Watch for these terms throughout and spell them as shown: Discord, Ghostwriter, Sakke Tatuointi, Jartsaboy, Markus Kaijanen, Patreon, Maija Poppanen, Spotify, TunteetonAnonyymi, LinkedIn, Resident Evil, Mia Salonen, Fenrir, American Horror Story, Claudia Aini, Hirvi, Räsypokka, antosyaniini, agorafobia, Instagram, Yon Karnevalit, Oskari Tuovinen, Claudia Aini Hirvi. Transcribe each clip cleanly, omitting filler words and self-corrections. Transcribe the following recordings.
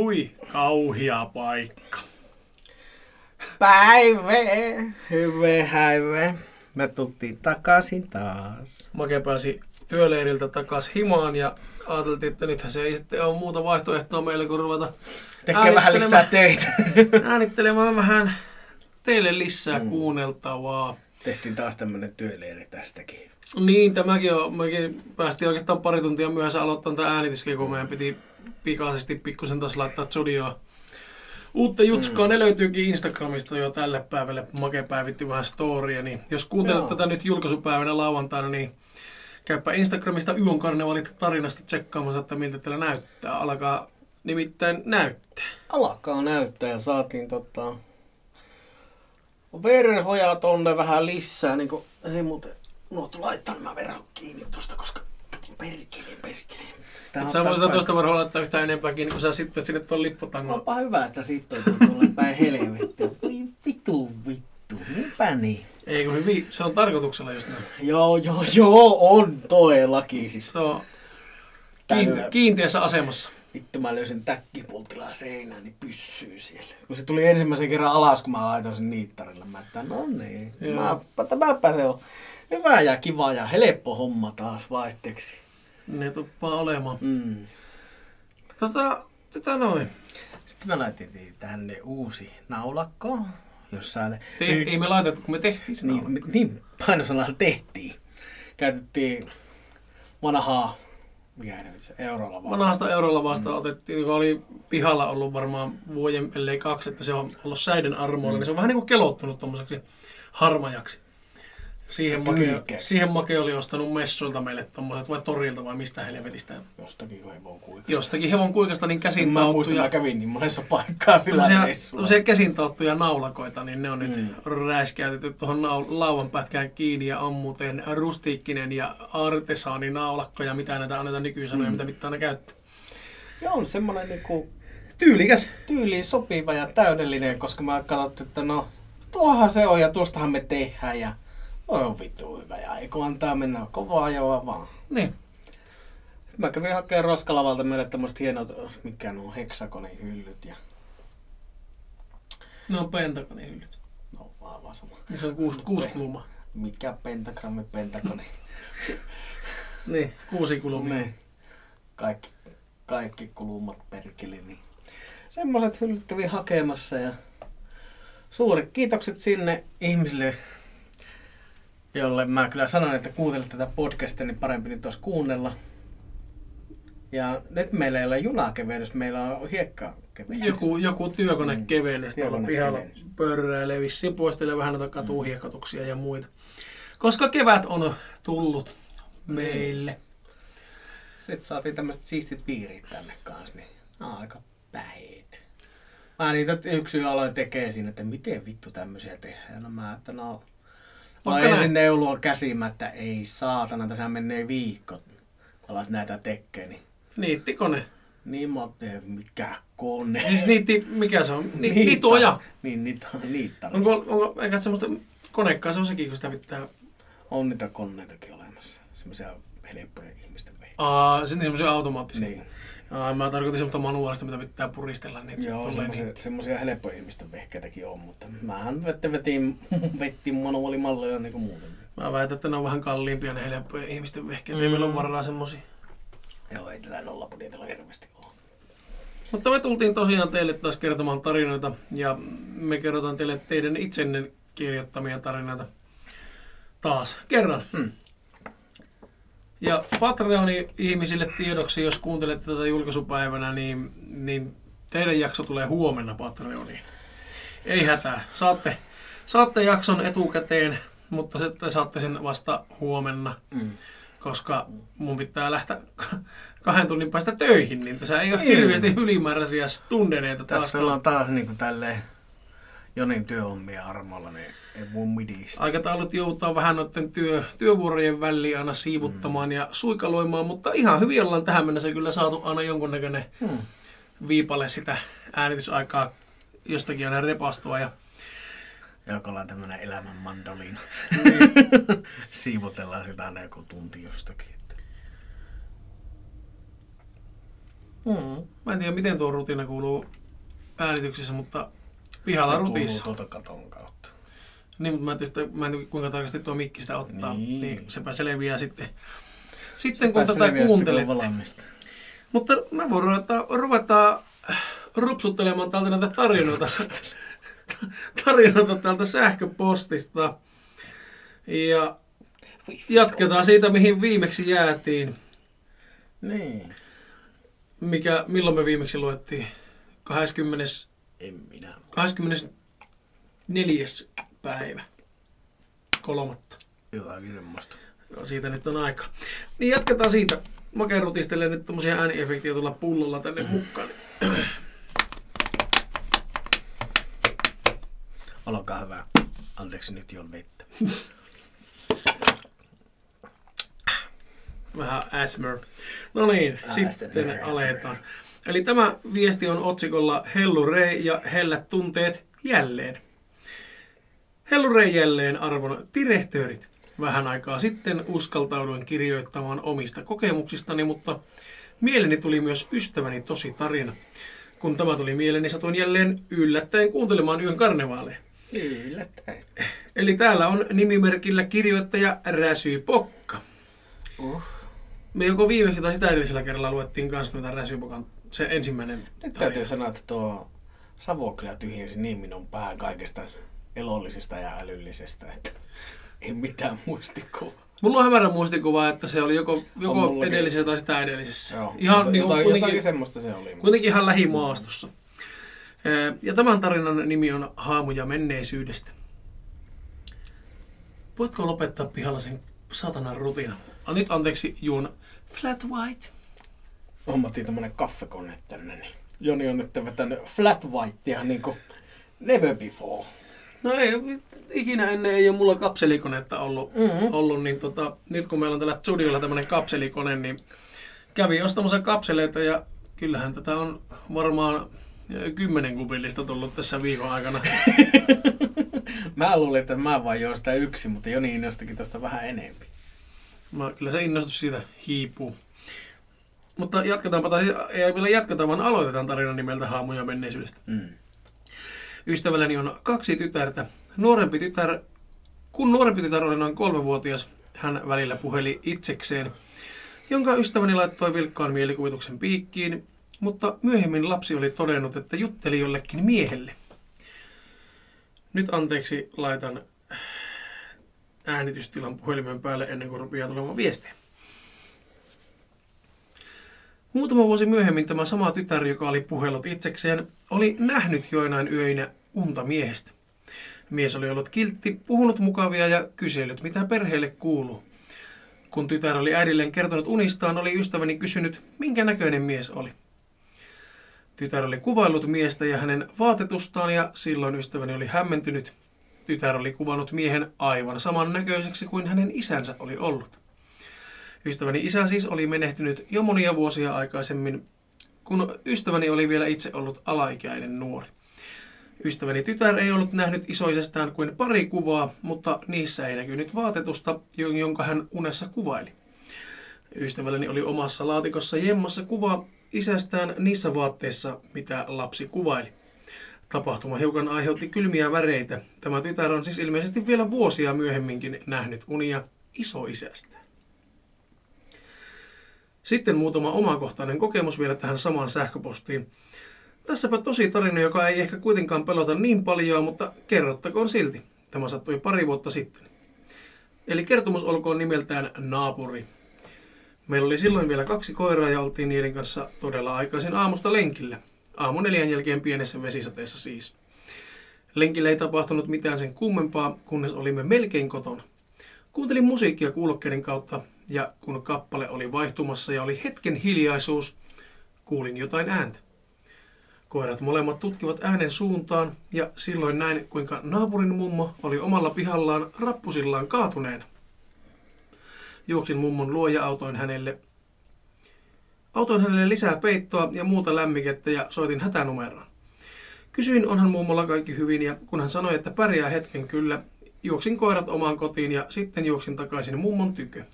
Hui, kauhia paikka. Päivä, hyvä häivä. Me tultiin takaisin taas. Make pääsi työleiriltä takaisin himaan ja ajateltiin, että nythän se ei sitten ole muuta vaihtoehtoa meille, kun ruveta tekee vähän lisää töitä. Äänittelemaan vähän teille lisää kuunneltavaa. Tehtiin taas tämmönen työleiri tästäkin. Niin, tämäkin on. Mekin päästiin oikeastaan pari tuntia myöhässä aloittamaan tämän äänityskin, kun meidän piti pikaisesti pikkusen taas laittaa studioon. Uutta jutskaa, ne löytyykin Instagramista jo tälle päivälle. Make päivitti vähän storya, niin jos kuuntelet tätä nyt julkaisupäivänä lauantaina, niin käypä Instagramista Yon Karnevalit tarinasta tsekkaamassa, että miltä teillä näyttää. Alkaa nimittäin näyttää. Alkaa näyttää ja saatiin verhoja tonne vähän lisää, niin kuin ei muuten unohtu laittaa nämä verhot kiinni tuosta, koska perkele. Et sä voisit tuosta varmaan laittaa yhtään enempääkin, kun sä sitten sinne tuon lipputangon. Onpa hyvä, että sitten on tuolle päin helvettiä. Vittu, niinpä niin. Ei kun hyvin, se on tarkoituksella just näin. Joo, on todellakin siis. Se on kiinteässä asemassa. Vittu, mä löysin täkkipultilla seinään, niin pyssyy siellä. Kun se tuli ensimmäisen kerran alas, kun mä laitoin sen niittarilla, mä ajattelin, no niin, tämäpä se on hyvä ja kiva ja helppo homma taas vaihteeksi. Ne tuppaa olemaan. Sitten me laitettiin tänne uusi naulakko, jossa ei me laitettu, kun me tehtiin se naulakko. Niin, painosanalla tehtiin. Käytettiin vanhaa. Vanhasta eurolavasta otettiin, joka oli pihalla ollut varmaan vuoden ellei kaksi, että se on ollut säiden armoilla, niin se on vähän niin kuin kelottunut tuommoiseksi harmajaksi. Siihen Make oli ostanut messuilta meille tuommoiset, vai torilta vai mistä helvetistä. Jostakin hevonkuikasta, niin käsintauttuja. Mä muistan, mä kävin niin monessa paikkaa sillä messuilla. Tosiaan käsintauttuja naulakoita, niin ne on nyt räiskäytetty tuohon lauanpätkään kiinni ja on muuten rustiikkinen ja artesaani naulakko ja mitä näitä annetaan nykyisin ja mitä mittaan ne käyttää. Joo, on semmoinen niinku tyylikäs. Tyyliin sopiva ja täydellinen, koska mä katsottiin, että no tuohan se on ja tuostahan me tehdään ja on vittu hyvä ja eiku antaa mennä kovaa ajoa vaan. Niin. Mä kävin hakemaan roskalavalta meille tämmöset hienot, mikä nuo heksakonihyllyt ja... Ne on pentakonihyllyt. No vaan sama. Se on kuusikulma. Mikä pentagrammi, pentakoni. Niin, kuusikulmia. Niin. Kaikki kulmat perkeli. Niin. Semmoset hyllyt kävin hakemassa ja... Suuret kiitokset sinne ihmisille, jolle mä kyllä sanon, että kuuntelet tätä podcastia, niin parempi nyt olisi kuunnella. Ja nyt meillä ei ole junakevennys, meillä on hiekkakevennys. Joku työkonekevennys tuolla pihalla pörräilee, vissiin poistelee vähän noita katuhiekkatuksia ja muita. Koska kevät on tullut meille. Sitten saatiin tämmöiset siistit piirit tänne kanssa, niin nämä on aika päheet. Mä niitä yksi syy aloin tekee siinä, että miten vittu tämmöisiä tehdään. No mä, että no... ensin neuloa käsimättä, ei saatana, tässä menee viikko, kun alas näitä tekee. Niin. Niitti kone. Niin mä otin, mikä kone. Siis niitti, mikä se on? Nitoja. Niin, niittara. Onko eikä semmoista konekkaa, se on sekin, kun sitä pitää... On niitä koneitakin olemassa, semmoisia helppoja ihmisten vehkeitä. Sitten semmoisia automaattisia. Niin. Mä tarkoitin semmoista manuaalista, mitä pitää puristella, niin se tulee niitä. Semmoisia helppoja ihmisten vehkeitäkin on, mutta mähän vettiin manuaalimalleja niin kuin muuten. Mä väitän, että ne on vähän kalliimpia ne helppoja ihmisten vehkeitä, ei meillä ole varaa semmosia. Joo, ei tällä nollapudjetilla hirveästi ole. Mutta me tultiin tosiaan teille taas kertomaan tarinoita, ja me kerrotaan teille teidän itsenne kirjoittamia tarinoita taas kerran. Ja Patreonin ihmisille tiedoksi, jos kuuntelette tätä julkaisupäivänä, niin teidän jakso tulee huomenna Patreoniin. Ei hätää. Saatte jakson etukäteen, mutta sitten saatte sen vasta huomenna, koska mun pitää lähteä 2 tunnin päästä töihin, niin tässä ei ole hirveästi ylimääräisiä tundeneita. Tässä ollaan taas niin kuin tälleen Jonin työhommia armoilla, niin ei voi midistä. Aikataulut joutaa vähän noiden työvuorojen väliin aina siivuttamaan ja suikaloimaan, mutta ihan hyvin ollaan tähän mennessä kyllä saatu aina jonkunnäköinen viipale sitä äänitysaikaa jostakin aina repastua. Joka ollaan tämmöinen elämän mandoliin. Siivotellaan sitä aina joku tunti jostakin. Mä en tiedä, miten tuo rutiina kuuluu äänityksessä, mutta pihalla rutissa. Kuuluu tuolta katon kautta. Niin, mutta mä en tiedä, kuinka tarkasti tuo mikki sitä ottaa. Niin sepä selviää sitten. Sitten kun tätä kuuntelette. Mutta mä voin ruvetaan rupsuttelemaan täältä näitä tarinoita täältä sähköpostista. Ja jatketaan siitä, mihin viimeksi jäätiin. Niin. Milloin me viimeksi luettiin? 20. En minä. 24. päivä. 3. Jotakin semmoista. No, siitä nyt on aika. Niin jatketaan siitä. Mä kerrutistelee nyt tommosia ääniefektiä tuolla pullolla tänne mukaan. Olkaa hyvä. Anteeksi, nyt jo on vettä. Vähän asmer. No niin, sitten aletaan. Eli tämä viesti on otsikolla Hellurei ja hellät tunteet jälleen. Hellurei jälleen arvon direhtöörit. Vähän aikaa sitten uskaltauduin kirjoittamaan omista kokemuksistani, mutta mieleni tuli myös ystäväni tosi tarina. Kun tämä tuli mieleni, satuin jälleen yllättäen kuuntelemaan Yon Karnevaaleja. Yllättäen. Eli täällä on nimimerkillä kirjoittaja Räsy Pokka. Me joko viimeksi tai sitä edellisellä kerralla luettiin myös noita Räsypokan se ensimmäinen tarina. Nyt täytyy sanoa, että tuo Savo kyllä tyhjensi niin minun pään kaikesta elollisesta ja älyllisestä. Että en mitään muistikuvaa. Mulla on hämärä muistikuva, että se oli joko edellisessä tai sitä edellisessä. Joo, ihan, niin jotakin semmoista se oli. Kuitenkin ihan lähimaastossa. Ja tämän tarinan nimi on Haamuja menneisyydestä. Voitko lopettaa pihalla sen satanan rutina? Nyt anteeksi, Jun. Flat white. Hommattiin tämmönen kaffekone tänne. Niin. Joni on nyt vetänyt flat whitea niin kuin never before. No ei, ikinä ennen ei ole mulla kapselikonetta ollut niin nyt kun meillä on tällä studiolla tämmöinen kapselikone, niin kävin ostamassa kapseleita ja kyllähän tätä on varmaan 10 kupillista tullut tässä viikon aikana. Mä luulin, että mä vaan joo sitä yksi, mutta Joni innostakin tosta vähän enempi. Kyllä se innostus siitä hiipuu. Mutta jatketaanpa, tai ei vielä jatketa, vaan aloitetaan tarinan nimeltä Haamuja menneisyydestä. Ystävälläni on 2 tytärtä. Kun nuorempi tytär oli noin 3-vuotias, hän välillä puheli itsekseen, jonka ystäväni laittoi vilkkaan mielikuvituksen piikkiin, mutta myöhemmin lapsi oli todennut, että jutteli jollekin miehelle. Nyt anteeksi, laitan äänitystilan puhelimen päälle ennen kuin rupeaa tulemaan viestejä. Muutama vuosi myöhemmin tämä sama tytär, joka oli puhellut itsekseen, oli nähnyt joinain yöinä unta miehestä. Mies oli ollut kiltti, puhunut mukavia ja kysellyt, mitä perheelle kuuluu. Kun tytär oli äidilleen kertonut unistaan, oli ystäväni kysynyt, minkä näköinen mies oli. Tytär oli kuvaillut miestä ja hänen vaatetustaan ja silloin ystäväni oli hämmentynyt. Tytär oli kuvannut miehen aivan saman näköiseksi kuin hänen isänsä oli ollut. Ystäväni isä siis oli menehtynyt jo monia vuosia aikaisemmin, kun ystäväni oli vielä itse ollut alaikäinen nuori. Ystäväni tytär ei ollut nähnyt isoisestään kuin 2 kuvaa, mutta niissä ei näkynyt vaatetusta, jonka hän unessa kuvaili. Ystävälläni oli omassa laatikossa jemmassa kuva isästään niissä vaatteissa, mitä lapsi kuvaili. Tapahtuma hiukan aiheutti kylmiä väreitä. Tämä tytär on siis ilmeisesti vielä vuosia myöhemminkin nähnyt unia isoisästään. Sitten muutama omakohtainen kokemus vielä tähän samaan sähköpostiin. Tässäpä tosi tarina, joka ei ehkä kuitenkaan pelota niin paljon, mutta kerrottakoon silti. Tämä sattui 2 vuotta sitten. Eli kertomus olkoon nimeltään Naapuri. Meillä oli silloin vielä 2 koiraa ja oltiin niiden kanssa todella aikaisin aamusta lenkillä. Aamu 4 jälkeen pienessä vesisateessa siis. Lenkillä ei tapahtunut mitään sen kummempaa, kunnes olimme melkein kotona. Kuuntelin musiikkia kuulokkeiden kautta ja kun kappale oli vaihtumassa ja oli hetken hiljaisuus, kuulin jotain ääntä. Koirat molemmat tutkivat äänen suuntaan ja silloin näin, kuinka naapurin mummo oli omalla pihallaan rappusillaan kaatuneena. Juoksin mummon luo ja autoin hänelle lisää peittoa ja muuta lämmikettä ja soitin hätänumeroon. Kysyin, onhan mummolla kaikki hyvin ja kun hän sanoi, että pärjää hetken kyllä, juoksin koirat omaan kotiin ja sitten juoksin takaisin mummon tykö.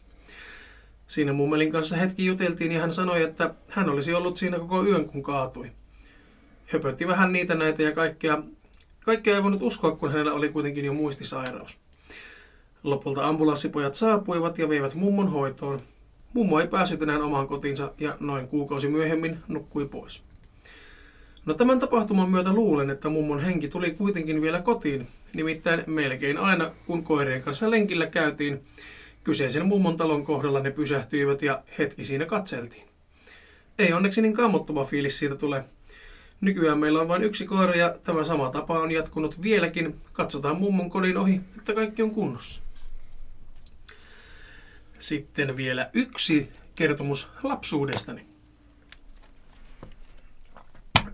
Siinä mummelin kanssa hetki juteltiin ja hän sanoi, että hän olisi ollut siinä koko yön, kun kaatui. Höpötti vähän niitä näitä ja kaikkea ei voinut uskoa, kun hänellä oli kuitenkin jo muistisairaus. Lopulta ambulanssipojat saapuivat ja veivät mummon hoitoon. Mummo ei päässyt enää omaan kotiinsa ja noin kuukausi myöhemmin nukkui pois. No tämän tapahtuman myötä luulen, että mummon henki tuli kuitenkin vielä kotiin. Nimittäin melkein aina, kun koirien kanssa lenkillä käytiin, kyseisen mummon talon kohdalla ne pysähtyivät ja hetki siinä katseltiin. Ei onneksi niin kammottava fiilis siitä tule. Nykyään meillä on vain yksi koira ja tämä sama tapa on jatkunut vieläkin. Katsotaan mummon kodin ohi, että kaikki on kunnossa. Sitten vielä yksi kertomus lapsuudestani.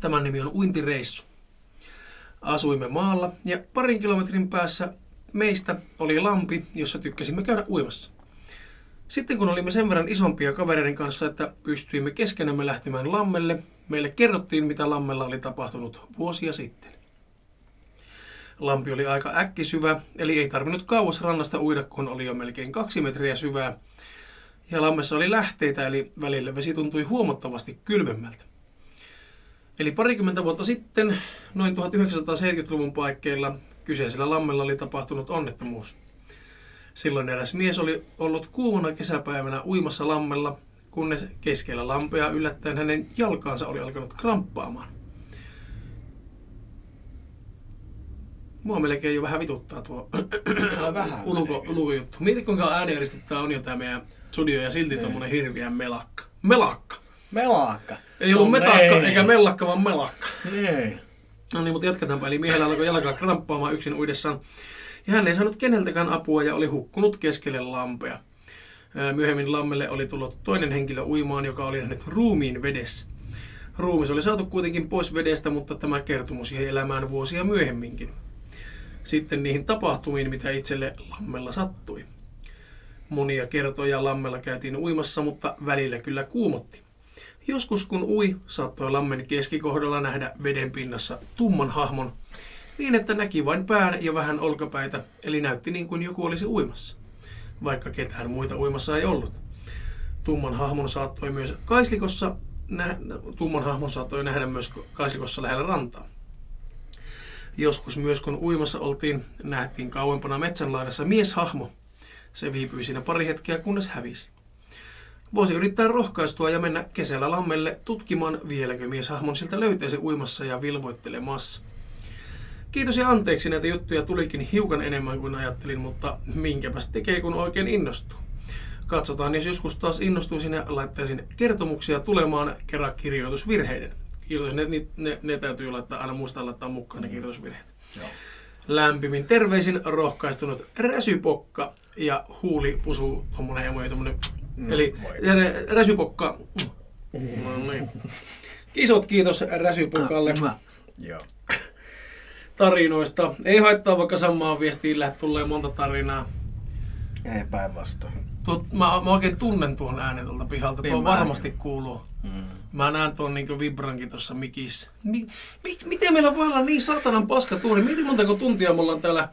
Tämän nimi on Uintireissu. Asuimme maalla ja parin kilometrin päässä meistä oli lampi, jossa tykkäsimme käydä uimassa. Sitten kun olimme sen verran isompia kavereiden kanssa, että pystyimme keskenämme lähtemään lammelle, meille kerrottiin, mitä lammella oli tapahtunut vuosia sitten. Lampi oli aika äkkisyvä, eli ei tarvinnut kauas rannasta uida, kun oli jo melkein 2 metriä syvää. Ja lammessa oli lähteitä, eli välillä vesi tuntui huomattavasti kylmemmältä. Eli parikymmentä vuotta sitten, noin 1970-luvun paikkeilla, kyseisellä lammella oli tapahtunut onnettomuus. Silloin eräs mies oli ollut kuumana kesäpäivänä uimassa lammella, kunnes keskellä lampea yllättäen hänen jalkaansa oli alkanut kramppaamaan. Mua melkein jo vähän vituttaa tuo ulkojuttu. Mieti kuinka äänijärjestettä on jo tämä meidän studio ja silti tommonen hirviän melakka. Melakka! Ei ollut metakka eikä mellakka, vaan melakka. Ei. No niin, mutta jatketaanpa. Eli miehellä alkoi jalkaa kramppaamaan yksin uidessaan. Ja hän ei saanut keneltäkään apua ja oli hukkunut keskelle lampea. Myöhemmin lammelle oli tullut toinen henkilö uimaan, joka oli nähnyt ruumiin vedessä. Ruumis oli saatu kuitenkin pois vedestä, mutta tämä kertomus jäi elämään vuosia myöhemminkin. Sitten niihin tapahtumiin, mitä itselle lammella sattui. Monia kertoja lammella käytiin uimassa, mutta välillä kyllä kuumotti. Joskus kun ui, saattoi lammen keskikohdalla nähdä veden pinnassa tumman hahmon, niin että näki vain pään ja vähän olkapäitä, eli näytti niin kuin joku olisi uimassa, vaikka ketään muita uimassa ei ollut. Tumman hahmon saattoi nähdä myös kaislikossa lähellä rantaa. Joskus myös kun uimassa oltiin, nähtiin kauempana metsänlaidassa mieshahmo. Se viipyi siinä pari hetkeä, kunnes hävisi. Voisi yrittää rohkaistua ja mennä kesällä lammelle tutkimaan, vieläkö mieshahmon sieltä löytäisi uimassa ja vilvoittelemassa. Kiitos ja anteeksi, näitä juttuja tulikin hiukan enemmän kuin ajattelin, mutta minkäpäs tekee, kun oikein innostuu. Katsotaan, jos joskus taas innostuisin ja laittaisin kertomuksia tulemaan kerran kirjoitusvirheiden. Ne täytyy laittaa, aina muistaa laittaa mukaan ne kirjoitusvirheet. Joo. Lämpimin terveisin rohkaistunut räsypokka ja huulipusu, tommonen emoji, tommonen. Eli räsypokka. No niin. Isot kiitos räsypokalle. Joo. Tarinoista. Ei haittaa, vaikka samaan viestiin tulee monta tarinaa. Ei päinvastoin. Mä oikein tunnen tuon äänen tuolta pihalta. Niin tuo varmasti kuuluu. Mm. Mä näen tuon niinku vibrankin tuossa mikissä. Miten meillä voi olla niin satanan paska tuuri? Miten montako tuntia me ollaan täällä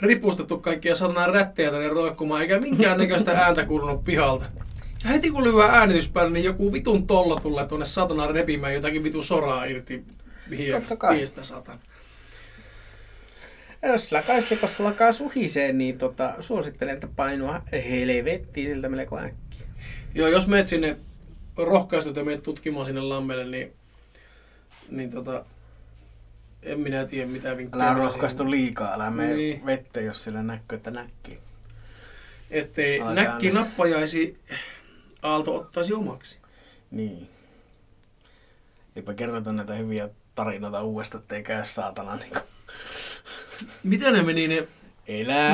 ripustettu kaikkia satanan rättejä tänne roikkumaan, eikä minkäännäköistä ääntä kuulunut pihalta. Ja heti kun lyö äänitys päälle, niin joku vitun tolla tulee tuonne satanan repimään jotakin vitun soraa irti hiestä satan. Jos sillä kaisikossa alkaa suhisee, niin suosittelen, että painoa helvettiin siltä melko äkkiä. Joo, jos menet sinne rohkaistut ja menet tutkimaan sinne lammelle, niin en minä tiedä mitä vinkkejä. Älä rohkaistu liikaa, älä mene niin vettä, jos sillä näkyy, että näkki. Ettei näkki nappajaisi, aalto ottaisi omaksi. Niin. Eipä kerrota näitä hyviä tarinoita uudestaan, ettei käy saatana niinku. Mitä ne meni ne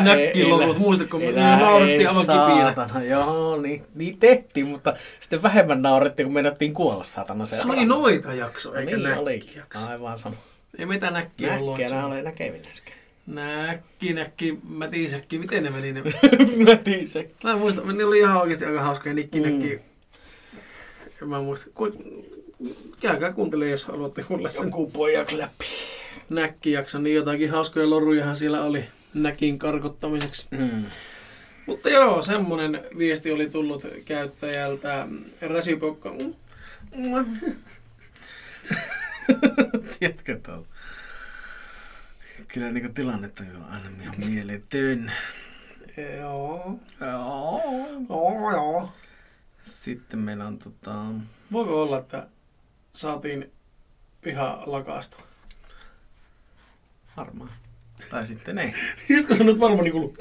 näkkilolot? Muistatko, kun ne naurettiin aivan kipiinä? Saatana, joo, niin tehtiin, mutta sitten vähemmän naurettiin, kun meinattiin kuolla saatana. Se oli noita jakso, eikä niin, näkkijakso. Aivan sama. Ei mitään näkkiolloa. Näkkiä oli näkevinäskään. Näkki, mätisäkki, miten ne meni ne? Mätisäkki. Mä en muista, ne oli ihan oikeasti aika hauskoja nikki-näkki. Mä en muista. Käykää kuuntelemaan, jos haluatte kuulla sen. Joku pojak läpi. Näkkijakso, niin jotakin hauskoja lorujahan siellä oli näkin karkottamiseksi. Mm. Mutta joo, semmonen viesti oli tullut käyttäjältä Räsypokka. Tiedätkö tuolta? Kyllä niinku tilannetta on aina mieletön. Joo. Sitten meillä on Voiko olla, että saatiin piha lakaistua? Varmaan. Tai sitten ei. Just kun sä nyt varmaan niinku...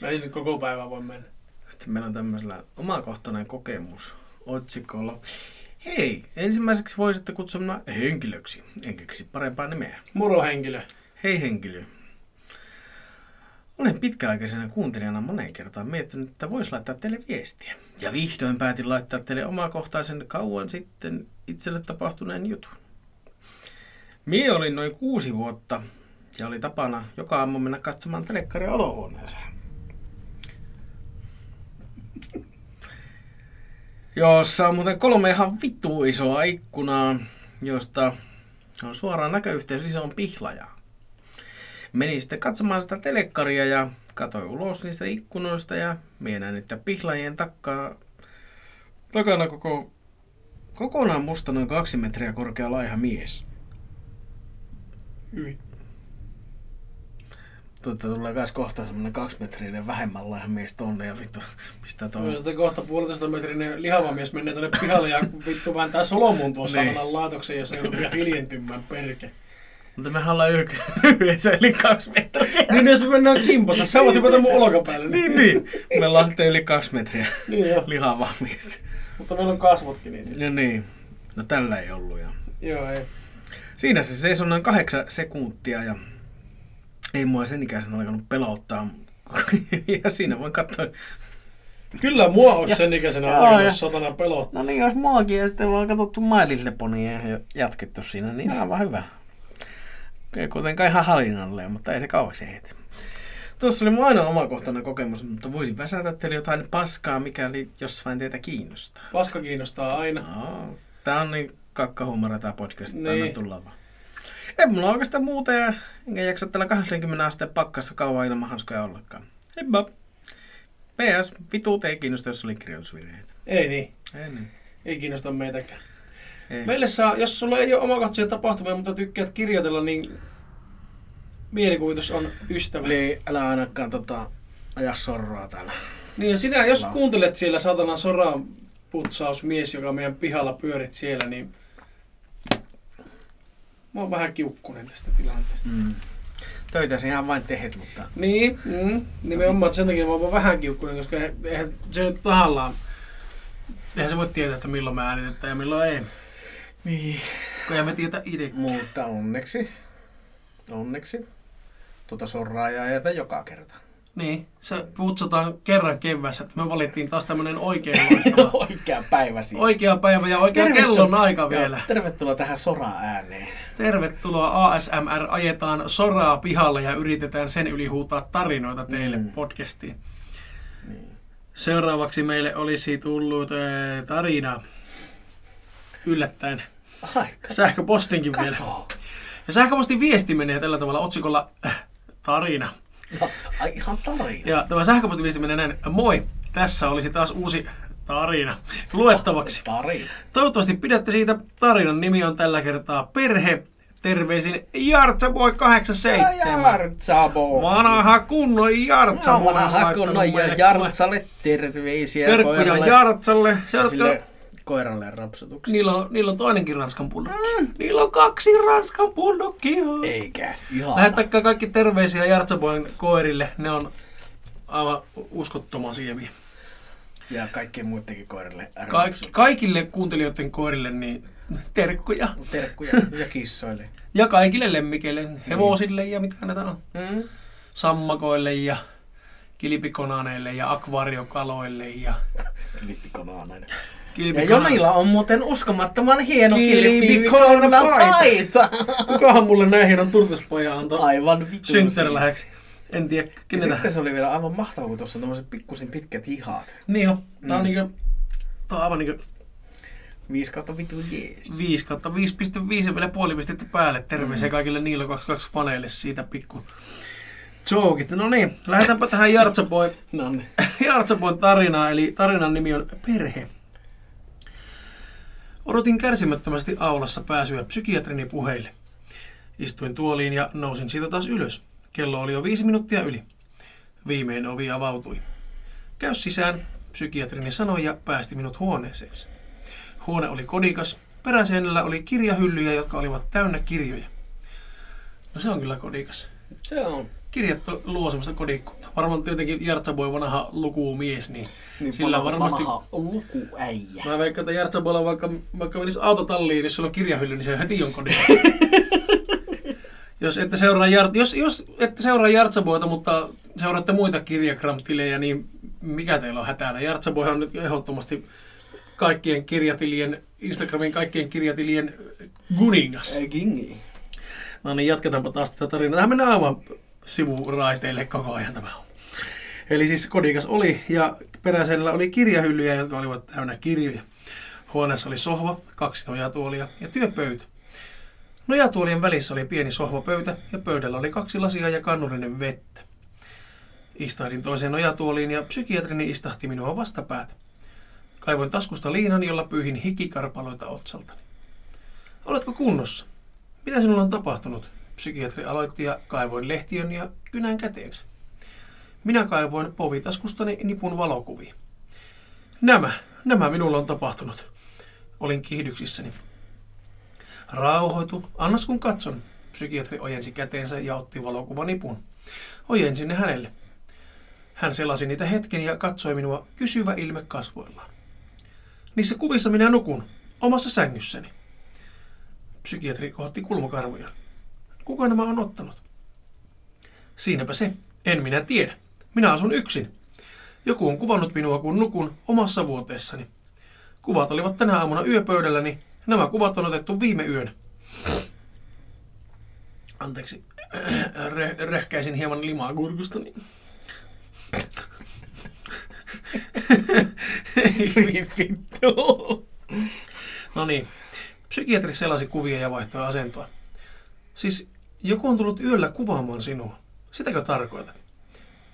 Mä en nyt koko päivää voi mennä. Sitten meillä on tämmöisellä omakohtainen kokemus otsikolla. Hei, ensimmäiseksi voisitte kutsua minua henkilöksi. Enkä keksi parempaa nimeä. Moro henkilö. Hei henkilö. Olen pitkäaikaisena kuuntelijana moneen kertaan miettinyt, että voisi laittaa teille viestiä. Ja vihdoin päätin laittaa teille omakohtaisen kauan sitten itselle tapahtuneen jutun. Mie olin noin 6 vuotta ja oli tapana joka aamu mennä katsomaan telekkaria olohuoneeseen. Jossa on muuten 3 ihan vittu isoa ikkunaa, josta on suoraan näköyhteys isoon pihlajaan. Menin sitten katsomaan sitä telekkaria ja katsoin ulos niistä ikkunoista ja mietin, että pihlajien takana kokonaan musta noin 2 metriä korkea laiha mies. Tulee myös kohta semmoinen 2 metrinen vähemmän laiha mies tonne ja vittu, mistä toi on? Kohta 1,5 metrinen lihava mies menee tonne pihalle ja vittu vääntää Solomon tuossa samanan laatoksen, jos ei ole vielä hiljentymään perke. Mutta mehän ollaan yhdessä yli 2 metriä. Niin jos me mennään kimpossa, sä voit hypätä mun olkapäälle. Niin. Me ollaan sitten yli 2 metriä lihavaa miestä. Mutta meillä on kasvotkin niin sitten. Niin. No tällä ei ollut. Joo, ei. Siinä se seisoi noin 8 sekuntia ja ei mua sen ikäisenä alkanut pelottaa. Ja siinä voin katsoa. Kyllä mua olisi sen ikäisenä alkanut satana pelottaa. No niin, jos muakin ja sitten ollaan katsottu My Little Ponyin ja jatkettu siinä, niin aivan hyvä. Ei kuitenkaan ihan hallinnollinen, mutta ei se kauaksi heitä. Tuossa oli mun ainoa omakohtainen kokemus, mutta voisin väsätä teille jotain paskaa, mikäli jos vain teitä kiinnostaa. Paska kiinnostaa aina. No, tää on niin kakkahuumara tää podcast, niin. Tänne tullaan vaan. Ei mulla oikeastaan muuta ja enkä jaksa täällä 20 asteen pakkassa kauan ilman hanskoja ollakaan. Heippa! PS, vituut ei kiinnosta, jos oli kirjoitusvirheitä. Ei niin. Ei kiinnosta meitäkään. Ei. Meille saa, jos sulla ei ole omakohtaisia tapahtumia, mutta tykkäät kirjoitella, niin mielikuvitus on ystävä. Niin, älä ainakaan aja sorroa täällä. Niin ja sinä, jos kuuntelet siellä satana soran putsausmies, joka meidän pihalla pyörit siellä, niin mä oon vähän kiukkunen tästä tilanteesta. Töitä sinähän vain tehet, mutta... Niin, nimenomaan sen takia mä oon vähän kiukkunen, koska eihän se nyt tahallaan. Eihän se voi tietää, että milloin me äänitetään ja milloin ei. Niin. Kun emme tietä itse. Mutta onneksi. Sorraa ja jätä joka kerta. Niin. Se putsataan kerran keväässä, että me valittiin taas tämmönen oikeanlaistava. Oikea päivä siinä. Oikea päivä ja oikea kellon aika vielä. Tervetuloa tähän sora-ääneen. Tervetuloa ASMR. Ajetaan soraa pihalle ja yritetään sen yli huutaa tarinoita teille podcastiin. Niin. Seuraavaksi meille olisi tullut tarina yllättäen. Sähköpostinkin vielä. Ja sähköpostin viesti menee tällä tavalla otsikolla tarina. Ai ihan tarina. Ja tämä sähköpostin viesti menee näin. Moi, tässä olisi taas uusi tarina luettavaksi. Tarina. Toivottavasti pidätte siitä. Tarinan nimi on tällä kertaa Perhe. Terveisin Jartsaboy 87. Jartsaboy. Vanha kunnon Jartsaboy. Vanha kunnon ja Jartsalle terveisiä. Terkkuja Jartsalle. Sille koiralle rapsutuksi. Niillä on toinenkin ranskan pullukki. Niillä on 2 ranskan pullukkia. Eikä. Ihana. Lähettäkää kaikki terveisiä Jartsaboyn koirille. Ne on aivan uskottoman sieviä. Ja kaikkien muidenkin koirille. Kaikille kuuntelijoiden koirille niin... Terkkuja ja kissoille. Ja kaikille lemmikeille, hevosille ja mitä näitä on. Sammakoille ja kilipikonaaneille ja akvaariokaloille ja... Kilipikonaaneille. Ja Jonilla on muuten uskomattoman hieno kilipikonapaita. Kukahan mulle näin hienon turtuspojan antoi? Aivan vittu. Synttäriläheksi. En tiedä, kenetä. Ja sitten se oli vielä aivan mahtavaa, kun tuossa on tommoset pikkusen pitkät hihat. Niin jo. Tää on niinku... Tää on aivan niinku... 5/5 vielä puoli pistettä päälle. Terveisiä kaikille Niilo 22 faneille siitä pikku jookit. No niin, lähdetäänpä tähän Jartsapoin tarinaan, eli tarinan nimi on Perhe. Odotin kärsimättömästi aulassa pääsyä psykiatrini puheille. Istuin tuoliin ja nousin siitä taas ylös. Kello oli jo 5 minuuttia yli. Viimein ovi avautui. Käy sisään, psykiatrini sanoi ja päästi minut huoneeseensa. Huone oli kodikas. Peräseinällä oli kirjahyllyjä, jotka olivat täynnä kirjoja. No se on kyllä kodikas. Se on. Kirjat luo semmoista kodikkuutta. Varmaan jotenkin Jartsaboi vanha lukuumies, niin sillä on varmasti... Vanha lukuäijä. Mä veikkaan, että Jartsaboilla vaikka menisi autotalliin, jos sulla on kirjahylly, niin se heti on kodikku. Jos ette seuraa Jartsaboita, mutta seuraatte muita kirjakramtilejä, niin mikä teillä on hätänä? Jartsaboihan on nyt ehdottomasti... kaikkien kirjatilien, Instagramin kaikkien kirjatilien kuningas. No niin, jatketaanpa taas tätä tarinaa. Tähän mennään aivan sivuraiteille koko ajan tämä on. Eli siis kodikas oli ja peräseinällä oli kirjahyllyjä, jotka olivat täynnä kirjoja. Huoneessa oli sohva, 2 nojatuolia ja työpöytä. Nojatuolien välissä oli pieni sohvapöytä ja pöydällä oli 2 lasia ja kannullinen vettä. Istahdin toiseen nojatuoliin ja psykiatrini istahti minua vastapäätä. Kaivoin taskusta liinan, jolla pyyhin hikikarpaloita otsaltani. Oletko kunnossa? Mitä sinulla on tapahtunut? Psykiatri aloitti ja kaivoin lehtiön ja kynän käteensä. Minä kaivoin povitaskustani nipun valokuvia. Nämä minulla on tapahtunut. Olin kiihdyksissäni. Rauhoitu, annas kun katson. Psykiatri ojensi käteensä ja otti valokuvanipun. Ojensin ne hänelle. Hän selasi niitä hetken ja katsoi minua kysyvä ilme kasvoillaan. Niissä kuvissa minä nukun, omassa sängyssäni. Psykiatri kohotti kulmakarvojaan. Kuka nämä on ottanut? Siinäpä se. En minä tiedä. Minä asun yksin. Joku on kuvannut minua, kun nukun omassa vuoteessani. Kuvat olivat tänä aamuna yöpöydälläni. Nämä kuvat on otettu viime yönä. Anteeksi. Röhkäisin hieman limaa kurkustani. No niin. Psykiatri selasi kuvia ja vaihtoi asentoa. Siis joku on tullut yöllä kuvaamaan sinua. Sitäkö tarkoitat?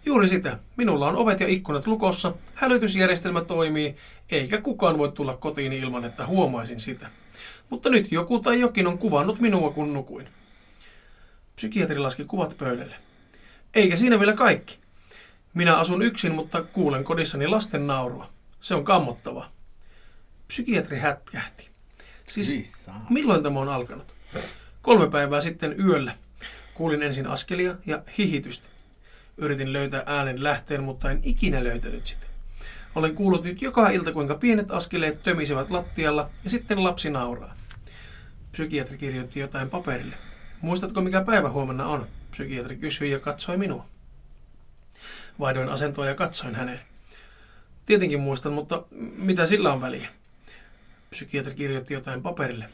Juuri sitä. Minulla on ovet ja ikkunat lukossa, hälytysjärjestelmä toimii, eikä kukaan voi tulla kotiin ilman, että huomaisin sitä. Mutta nyt joku tai jokin on kuvannut minua, kun nukuin. Psykiatri laski kuvat pöydälle. Eikä siinä vielä kaikki. Minä asun yksin, mutta kuulen kodissani lasten naurua. Se on kammottavaa. Psykiatri hätkähti. Siis milloin tämä on alkanut? 3 päivää sitten yöllä. Kuulin ensin askelia ja hihitystä. Yritin löytää äänen lähteen, mutta en ikinä löytänyt sitä. Olen kuullut nyt joka ilta, kuinka pienet askeleet tömisivät lattialla ja sitten lapsi nauraa. Psykiatri kirjoitti jotain paperille. Muistatko, mikä päivä huomenna on? Psykiatri kysyi ja katsoi minua. Vaihdoin asentoa ja katsoin häneen. Tietenkin muistan, mutta mitä sillä on väliä? Psykiatri kirjoitti jotain paperille.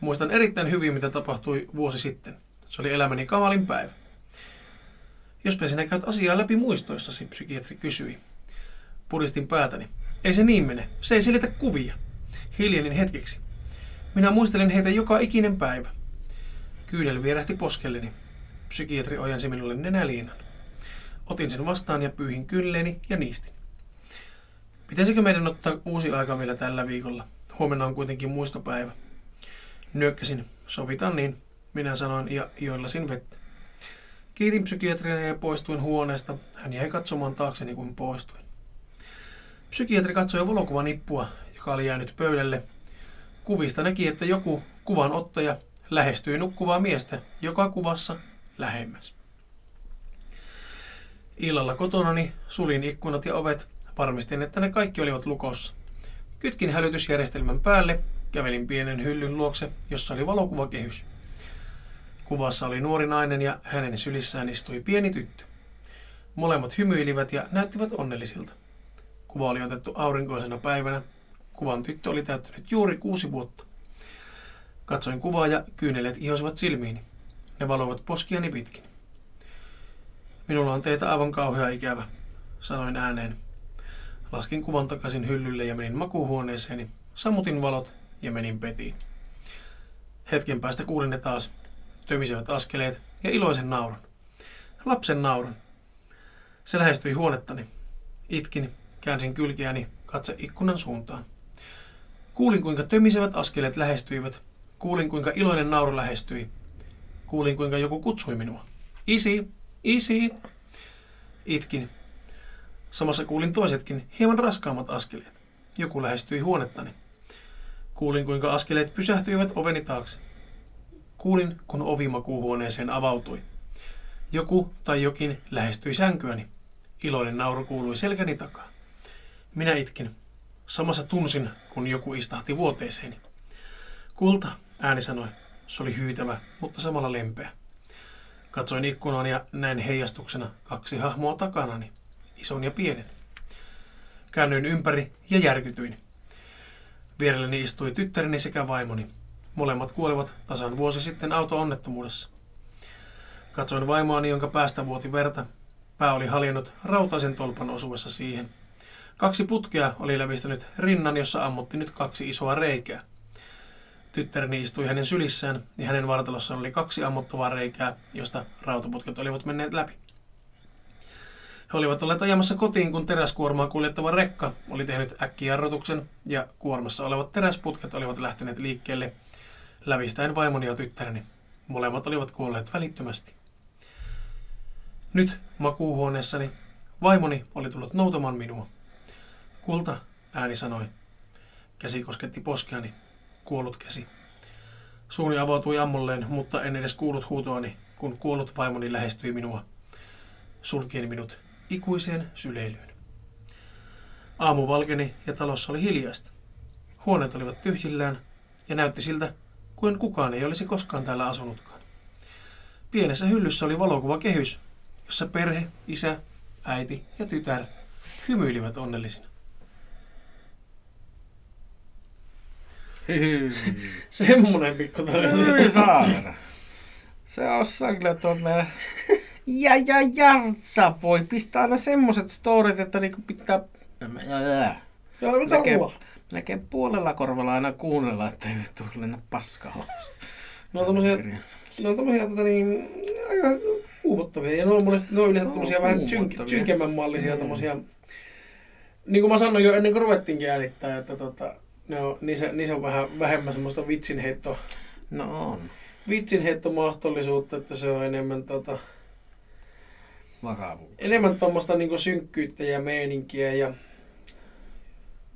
Muistan erittäin hyvin, mitä tapahtui vuosi sitten. Se oli elämäni kamalin päivä. Jospä sinä käyt asiaa läpi muistoissasi, psykiatri kysyi. Pudistin päätäni. Ei se niin mene. Se ei selitä kuvia. Hiljenin hetkeksi. Minä muistelen heitä joka ikinen päivä. Kyydel vierähti poskelleni. Psykiatri ojensi minulle nenäliinan. Otin sen vastaan ja pyyhin kynleeni ja niistin. Pitäisikö meidän ottaa uusi aika vielä tällä viikolla? Huomenna on kuitenkin muistopäivä. Nyökkäsin. Sovitan niin, minä sanoin ja joillasin vettä. Kiitin psykiatriaa ja poistuin huoneesta. Hän jäi katsomaan taakseni, kun poistuin. Psykiatri katsoi valokuvanippua, joka oli jäänyt pöydälle. Kuvista näki, että joku kuvanottaja lähestyi nukkuvaa miestä joka kuvassa lähemmäs. Illalla kotonani sulin ikkunat ja ovet. Varmistin, että ne kaikki olivat lukossa. Kytkin hälytysjärjestelmän päälle, kävelin pienen hyllyn luokse, jossa oli valokuvakehys. Kuvassa oli nuori nainen ja hänen sylissään istui pieni tyttö. Molemmat hymyilivät ja näyttivät onnellisilta. Kuva oli otettu aurinkoisena päivänä. Kuvan tyttö oli täyttänyt juuri 6 vuotta. Katsoin kuvaa ja kyynelet ihosivat silmiini. Ne valuivat poskiani pitkin. Minulla on teitä aivan kauhea ikävä, sanoin ääneen. Laskin kuvan takaisin hyllylle ja menin makuuhuoneeseeni, sammutin valot ja menin petiin. Hetken päästä kuulin ne taas, tömisevät askeleet ja iloisen naurun. Lapsen naurun, Se lähestyi huonettani. Itkin, käänsin kylkiäni katse ikkunan suuntaan. Kuulin, kuinka tömisevät askeleet lähestyivät. Kuulin, kuinka iloinen nauru lähestyi. Kuulin, kuinka joku kutsui minua. Isi! Isi! Itkin. Samassa kuulin toisetkin, hieman raskaammat askeleet. Joku lähestyi huonettani. Kuulin, kuinka askeleet pysähtyivät oveni taakse. Kuulin, kun ovi makuuhuoneeseen avautui. Joku tai jokin lähestyi sänkyäni. Iloinen nauru kuului selkäni takaa. Minä itkin. Samassa tunsin, kun joku istahti vuoteeseeni. Kulta, ääni sanoi. Se oli hyytävä, mutta samalla lempeä. Katsoin ikkunaan ja näin heijastuksena kaksi hahmoa takanani, ison ja pienen. Käännyin ympäri ja järkytyin. Vierelläni istui tyttäreni sekä vaimoni. Molemmat kuolevat tasan vuosi sitten auto-onnettomuudessa. Katsoin vaimoani, jonka päästä vuoti verta. Pää oli haljennut rautaisen tolpan osuessa siihen. Kaksi putkea oli lävistänyt rinnan, jossa ammutti nyt kaksi isoa reikää. Tyttäreni istui hänen sylissään ja hänen vartalossaan oli kaksi ammuttavaa reikää, josta rautaputket olivat menneet läpi. He olivat olleet ajamassa kotiin, kun teräskuormaa kuljettava rekka oli tehnyt äkkijarrutuksen ja kuormassa olevat teräsputket olivat lähteneet liikkeelle lävistäen vaimoni ja tyttäreni. Molemmat olivat kuolleet välittömästi. Nyt makuuhuoneessani vaimoni oli tullut noutamaan minua. Kulta, ääni sanoi. Käsi kosketti poskeani. Kuollut käsi. Suuni avautui ammolleen, mutta en edes kuullut huutoani, kun kuollut vaimoni lähestyi minua, sulkien minut ikuiseen syleilyyn. Aamu valkeni ja talossa oli hiljaista. Huoneet olivat tyhjillään ja näytti siltä, kuin kukaan ei olisi koskaan täällä asunutkaan. Pienessä hyllyssä oli valokuvakehys, jossa perhe, isä, äiti ja tytär hymyilivät onnellisina. Semmoinen pikku tarina. Hyvin saavana. Se osaa kyllä tuonne. Ja jartsa voi pistää aina semmoset storit, että niinku pitää... Melkein puolella korvalla aina kuunnella, että ei vittu kyllä enää paskaa hommassa. Ne on tommosia aika uuhottavia. Ja ne on yleensä tommosia vähän synkemmän mallisia tommosia. Niin kuin mä sanoin jo ennen kuin ruvettiinkin äänittää, että no, niissä on vähän vähemmän semmoista vitsinheittoa. No on. Vitsinheittomahdollisuutta, että se on enemmän vakavuuksia. Enemmän tuommoista niinku synkkyyttä ja meininkiä ja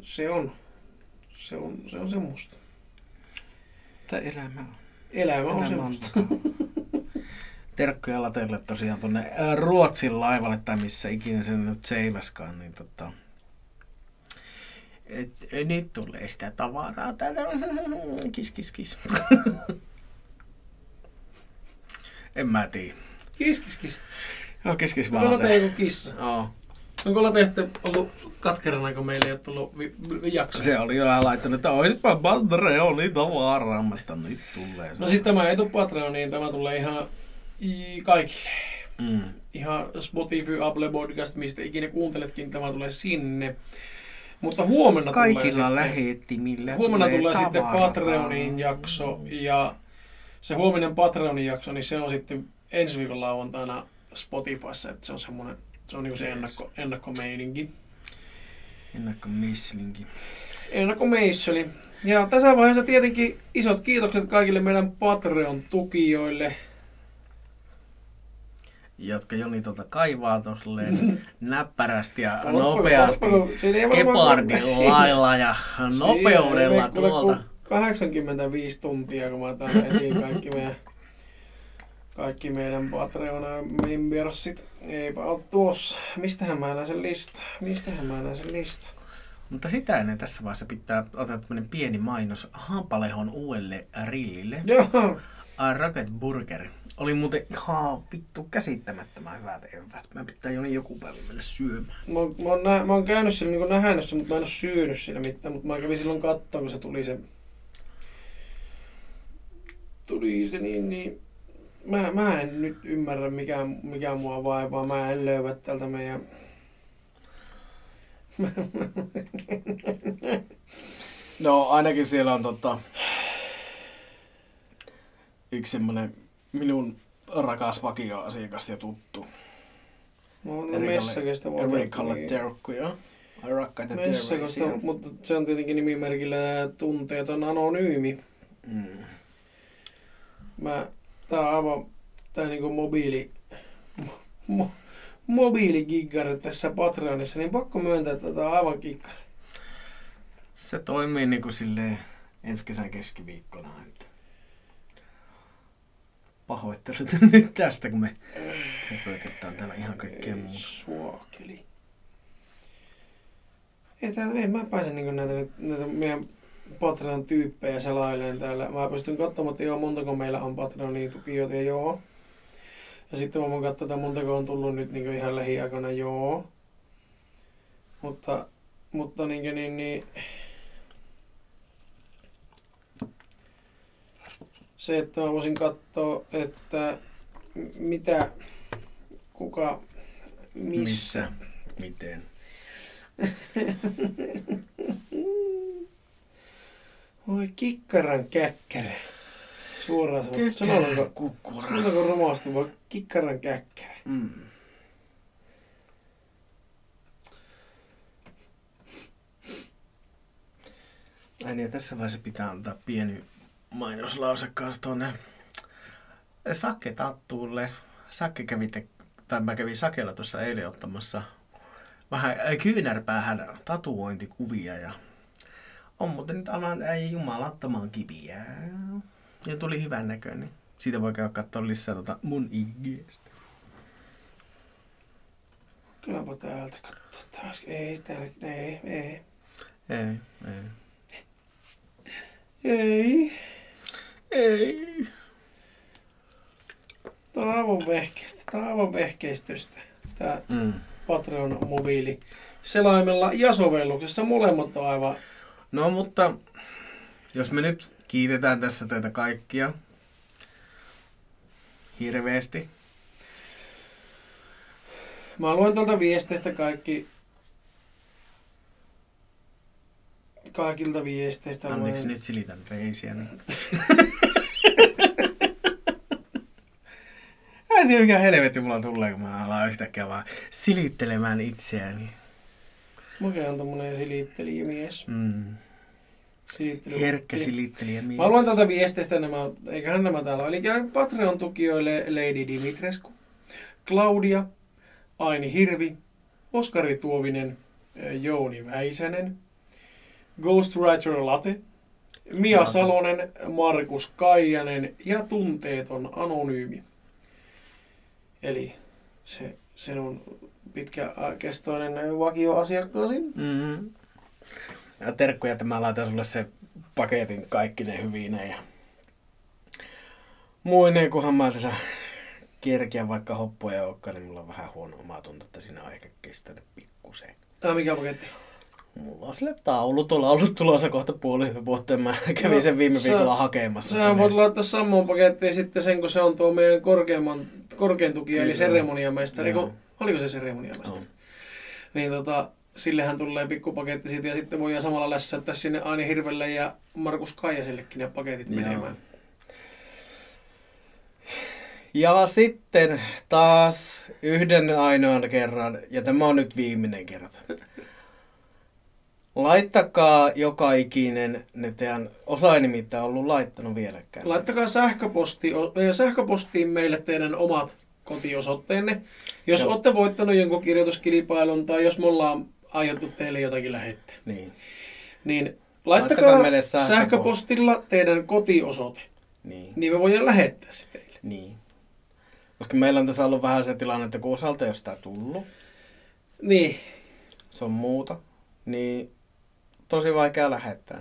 se on semmoista. Tai elämä on. Elämä on semmoista. Terkkuja latelle tosiaan tuonne Ruotsin laivalle tai missä ikinä sen nyt seilaskaan, niin nyt tulee sitä tavaraa täältä. Kis. En mä tiedä. Kis. Joo, kis vaan. Onko lateen joku kissa? Joo. Onko lateen sitten ollut katkerana, kun meillä ei ole tullut jaksoa? Se oli jo laittanut, että oispa Patreoni tavaraa, mutta nyt tulee. No siis tämä ei tule Patreoniin, tämä tulee ihan kaikille. Mm. Ihan Spotify, Apple Podcast, mistä ikinä kuunteletkin, tämä tulee sinne. Mutta huomenna tulee sitten Patreonin jakso ja se huominen Patreonin jakso, niin se on sitten ensi viikon lauantaina Spotifyssa, että se on semmoinen, se on niinku se ennakkomeininki. Ennakkomeisselinki. Ennakkomeisseli. Ja tässä vaiheessa tietenkin isot kiitokset kaikille meidän Patreon-tukijoille. Jotka Joni kaivaa tolleen näppärästi ja nopeasti kepardin lailla ja nopeudella tuolta. 85 tuntia, kun mä otan esiin kaikki meidän Patreon-membiersit. Eipä ole tuossa. Mistähän mä näen sen lista? Mutta sitä ennen tässä vaiheessa pitää ottaa tämmönen pieni mainos Haapalehon uudelle rillille. Joo. Rocket Burger. Oli muuten ihan vittu käsittämättömän hyvät evät. Mä pitää joku päivä mennä syömään. Mä oon käynyt siellä, niin nähnyt sen, mutta mä en oo syönyt siellä mitään. Mutta mä kävin silloin kattoon, kun se tuli se... Mä en nyt ymmärrä, mikä mua vaivaa. Mä en löyvä tältä meidän... No ainakin siellä on yksi semmonen... Minun rakas vakio asiakas ja tuttu. Erikalle terkkuja. Ai rakkaita terveisiä. Mutta se on tietenkin nimimerkillä Tunteeton Anonyymi. Mm. Tää on aivan niinku mobiilikikkari tässä Patreonissa, niin pakko myöntää, että tää on aivan kikkari. Se toimii niinku silleen ensi kesän keskiviikkona. Pahoittelut nyt tästä, kun me höpötetään täällä ihan kaikkea muuta. Suokeli. En mä pääse niinku näitä meidän Patreon-tyyppejä selailemaan täällä. Mä pystyn katsomaan, että montako meillä on Patreon-tukijoita, Ja sitten mä voin katsoa, että montako on tullut nyt niinku ihan lähiaikana, Mutta niinku niin... Se, että mä voisin katsoa, että mitä, kuka, missä, miten. Oi kikkaran käkkärä. Suoraan sanotaan kukkura. Sanotaanko romaasti vaan kikkaran käkkärä. Mm. Aini, ja tässä vaiheessa pitää antaa pieni mainoslause kanssa tuonne Sakke Tatuulle. Mä kävin Sakella tuossa eilen ottamassa vähän kyynärpäähän tatuointikuvia ja on muuten nyt aivan jumalattoman kipiä. Ja tuli hyvän näköinen. Siitä voi käydä katsoa lisää mun IG:stä. Kylläpä täältä katsoa taas. Ei. Tää on aivan vehkeistystä. Tää Patreon-mobiili selaimella ja sovelluksessa molemmat on aivan... No, mutta jos me nyt kiitetään tässä teitä kaikkia hirveesti. Mä luen tuolta viesteistä kaikilta viesteistä. Anteeksi, nyt silitän reisiä. En tiedä, mikä helvetti mulla tulee, kun mä alan yhtäkkiä vaan silittelemään itseäni. Mäkin on tommonen silittelijämies. Mm. Herkkä silittelijämies. Mä luon täältä viesteistä, eiköhän nämä täällä ole. Eli Patreon-tukijoille Lady Dimitrescu, Claudia, Aini Hirvi, Oskari Tuovinen, Jouni Väisänen, Ghostwriter Latte, Mia Salonen, Markus Kaijanen ja Tunteeton Anonyymi. Eli se sinun pitkäkestoinen vakioasiakkaasi. Mm-hmm. Ja terkkuja, että mä laitan sulle se paketin kaikkine hyvinä ja muineen, kunhan mä tässä kerkeän vaikka hoppoja ja olekaan, niin mulla on vähän huono omatunto, että siinä on ehkä kestänyt pikkuseen. Mikä paketti? Mulla on sille taulut tulossa kohta puolisen vuotta, mä kävin sen viime viikolla hakemassa. Sä voit laittaa samoin pakettiin sitten sen, kun se on tuo meidän korkein tukija, eli seremoniamestari. Oliko se seremoniamestari? Niin sillehän tulee pikkupaketti siitä ja sitten voidaan samalla lässäyttää sinne Aini Hirvelle ja Markus Kaijasellekin ne paketit menemään. Ja sitten taas yhden ainoan kerran, ja tämä on nyt viimeinen kerta. Laittakaa joka ikinen, ne teidän osa ei nimittäin ollut laittanut vieläkään. Laittakaa sähköpostiin meille teidän omat kotiosoitteenne. Jos olette voittanut jonkun kirjoituskilpailun tai jos me ollaan aiottu teille jotakin lähettää. Niin laittakaa meille sähköpostilla teidän kotiosoite. Niin me voidaan lähettää se teille. Niin. Koska meillä on tässä ollut vähän se tilanne, että kun osalta ei ole sitä tullut. Niin. Se on muuta. Niin tosi vaikea lähettää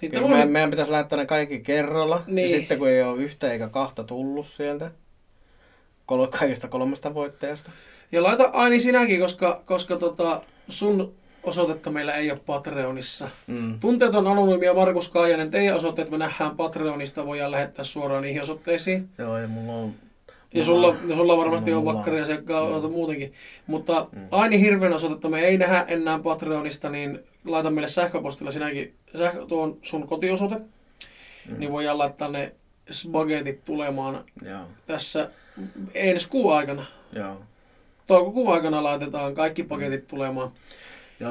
niitä. Meidän pitäisi lähettää ne kaikki kerralla. Niin. Ja sitten kun ei ole yhtä eikä kahta tullut sieltä kaikista kolmesta voittajasta. Ja laita Aini sinäkin, koska sun osoitetta meillä ei ole Patreonissa. Mm. Tunteeton Anonyymi ja Markus Kaijanen, teidän osoitteet me nähdään Patreonista, voidaan lähettää suoraan niihin osoitteisiin. Joo, ja mulla on... Ja sulla varmasti on vakkaria se muutenkin. Mutta Aini Hirven osoitetta me ei nähdä enää Patreonista, niin laita meille sähköpostilla sinäkin tuon sun kotiosoite. Mm. Niin voidaan laittaa ne spagetit tulemaan tässä ensi kuun aikana. Joo. toukokuun aikana laitetaan kaikki paketit tulemaan. Ja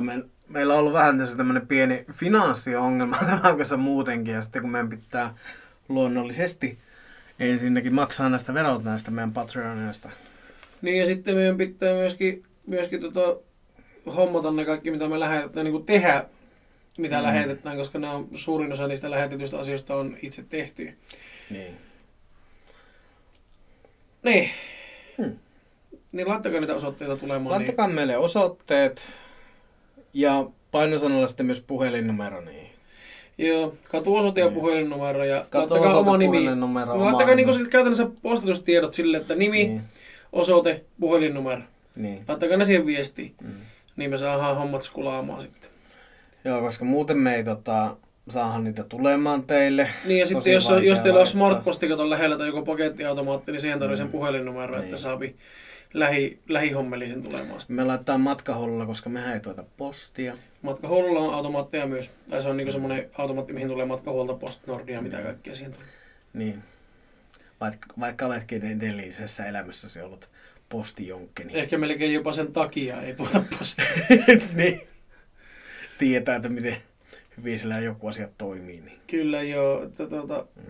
meillä on ollut vähän tässä tämmöinen pieni finanssiongelma tämän kanssa muutenkin, ja sitten kun meidän pitää luonnollisesti ensinnäkin maksaa näistä verot näistä meidän Patreonista. Niin, ja sitten meidän pitää myöskin hommata ne kaikki, mitä me lähetetään, niin kuin tehdä, mitä lähetetään, koska nämä on, suurin osa niistä lähetetyistä asioista on itse tehty. Niin. Niin. Niin laittakaa niitä osoitteita tulemaan. Laittakaa niin meille osoitteet ja painosanalla sitten myös puhelinnumero. Niin. Joo, katuosoite ja puhelinnumero ja laittakaa oma nimi. Laittakaa niinku käytännössä postitustiedot sille, että nimi, niin, osoite, puhelinnumero. Niin. Laittakaa ne siihen viestiin, niin me saadaan hommat skulaamaan sitten. Joo, koska muuten me ei saadaan niitä tulemaan teille. Niin, ja sitten jos teillä on smartpostikaton lähellä tai joku pakettiautomaatti, niin siihen tarvitsee sen puhelinnumero, niin, että saapi lähihommellisen tulemaan. Me laitetaan Matkahuollolla, koska mehän ei tuota postia. Matkahuollolla on automaatteja myös. Tai se on niinku semmoinen automaatti, mihin tulee Matkahuolto, Post Nordia, mitä kaikkea siihen tulee. Niin. Vaikka oletkin edellisessä elämässäsi ollut postijonkkeni. Ehkä melkein jopa sen takia ei tuota postia. Niin. Tietää, että miten hyvin sillä joku asia toimii. Niin. Kyllä joo.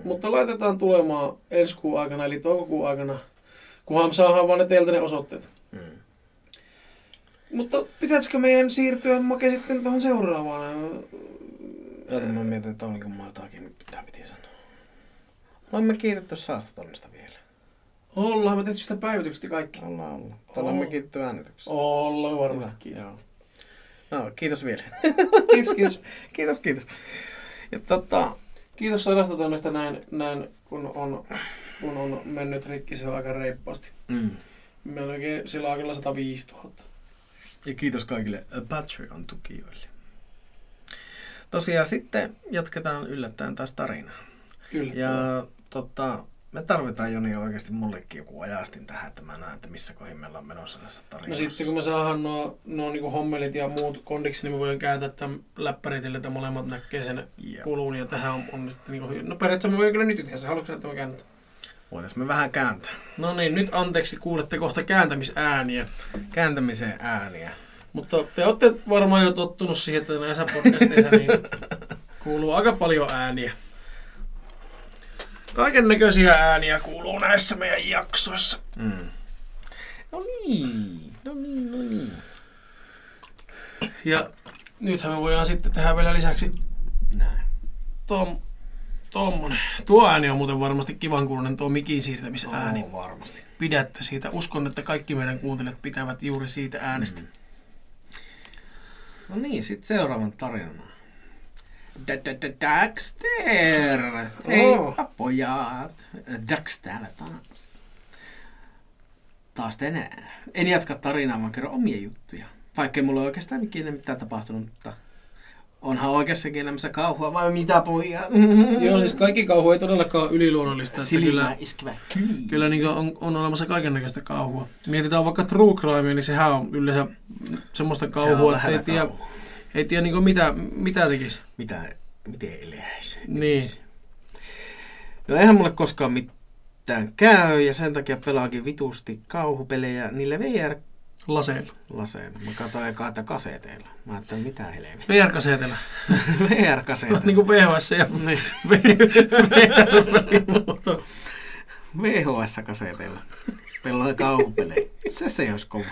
Mutta laitetaan tulemaan ensi kuun aikana, eli toukokuun aikana. Kunhan saadaan vaan ne teiltä ne osoitteet. Mutta pitäisikö meidän siirtyä Make sitten tuohon seuraavaan? Mä mietin, että oliko mä jotakin, mitä piti sanoa. Olemme kiitetty 100 tonnista vielä. Ollaan me tehty sitä päivityksestä kaikki. Ollaan. Olemme kiitetty äänityksestä. Ollaan varmasti kiitetty. No, kiitos vielä. Kiitos. Kiitos. Ja kiitos 100 tonnista näin kun on mennyt rikki, se on aika reippaasti. Me olikin silloin aikalla 105 000. Ja kiitos kaikille Patreon-tukijoille. Tosiaan sitten jatketaan yllättäen taas tarinaa. Kyllä. Ja me tarvitaan Joni oikeasti mullekin joku ajastin tähän, että mä näen, että missä kohin meillä on menossa näissä tarinoissa. No sitten kun me saadaan nuo niinku hommelit ja muut kondiksi, niin me voidaan kääntää tämän läppäritille, että molemmat näkee sen kulun ja tähän on sitten niinku hyvin. No periaatteessa me voidaan kyllä nyt yhdessä. Haluatko että me kääntää? Voitais me vähän kääntää. No niin, nyt anteeksi, kuulette kohta kääntämisääniä. Kääntämisen ääniä. Mutta te olette varmaan jo tottunut siihen, että näissä podcasteissa niin kuuluu aika paljon ääniä. Kaiken näköisiä ääniä kuuluu näissä meidän jaksoissa. No niin. Ja nythän me voidaan sitten tehdä vielä lisäksi näin. Tuo ääni on muuten varmasti kivan kuulunen, tuo mikin siirtämisääni. No, varmasti. Pidätte siitä. Uskon, että kaikki meidän kuuntelijat pitävät juuri siitä äänestä. No niin, sitten seuraavan tarinaan. Daxter! Hei pojat! Dax täällä taas. Taas tänään. En jatka tarinaa, vaan kerron omia juttuja. Vaikkei mulla oikeastaan ikinä mitään tapahtunut, mutta onhan oikeassakin elämässä kauhua vai mitä pojat? Joo, siis kaikki kauhu ei todellakaan ole yliluonnollista. Silmää iskevä kyliin. Kyllä niin on olemassa kaikennäköistä kauhua. Mietitään vaikka true crime, niin sehän on yleensä semmoista kauhua, se että ei tiedä niin mitä tekisi. Miten eläisi. Niin. No eihän mulle koskaan mitään käy ja sen takia pelaakin vitusti kauhupelejä niillä VR-laseilla. Mä katsoin ekaa, että kaseteilla. Mä ajattelin, mitä helvettiä. VR-kaseteilla. VR-kaseteilla. Niin kuin VHS ja VR-kaseteilla. VHS-kaseteilla. Pelaa kauhupelejä. Se olisi kova.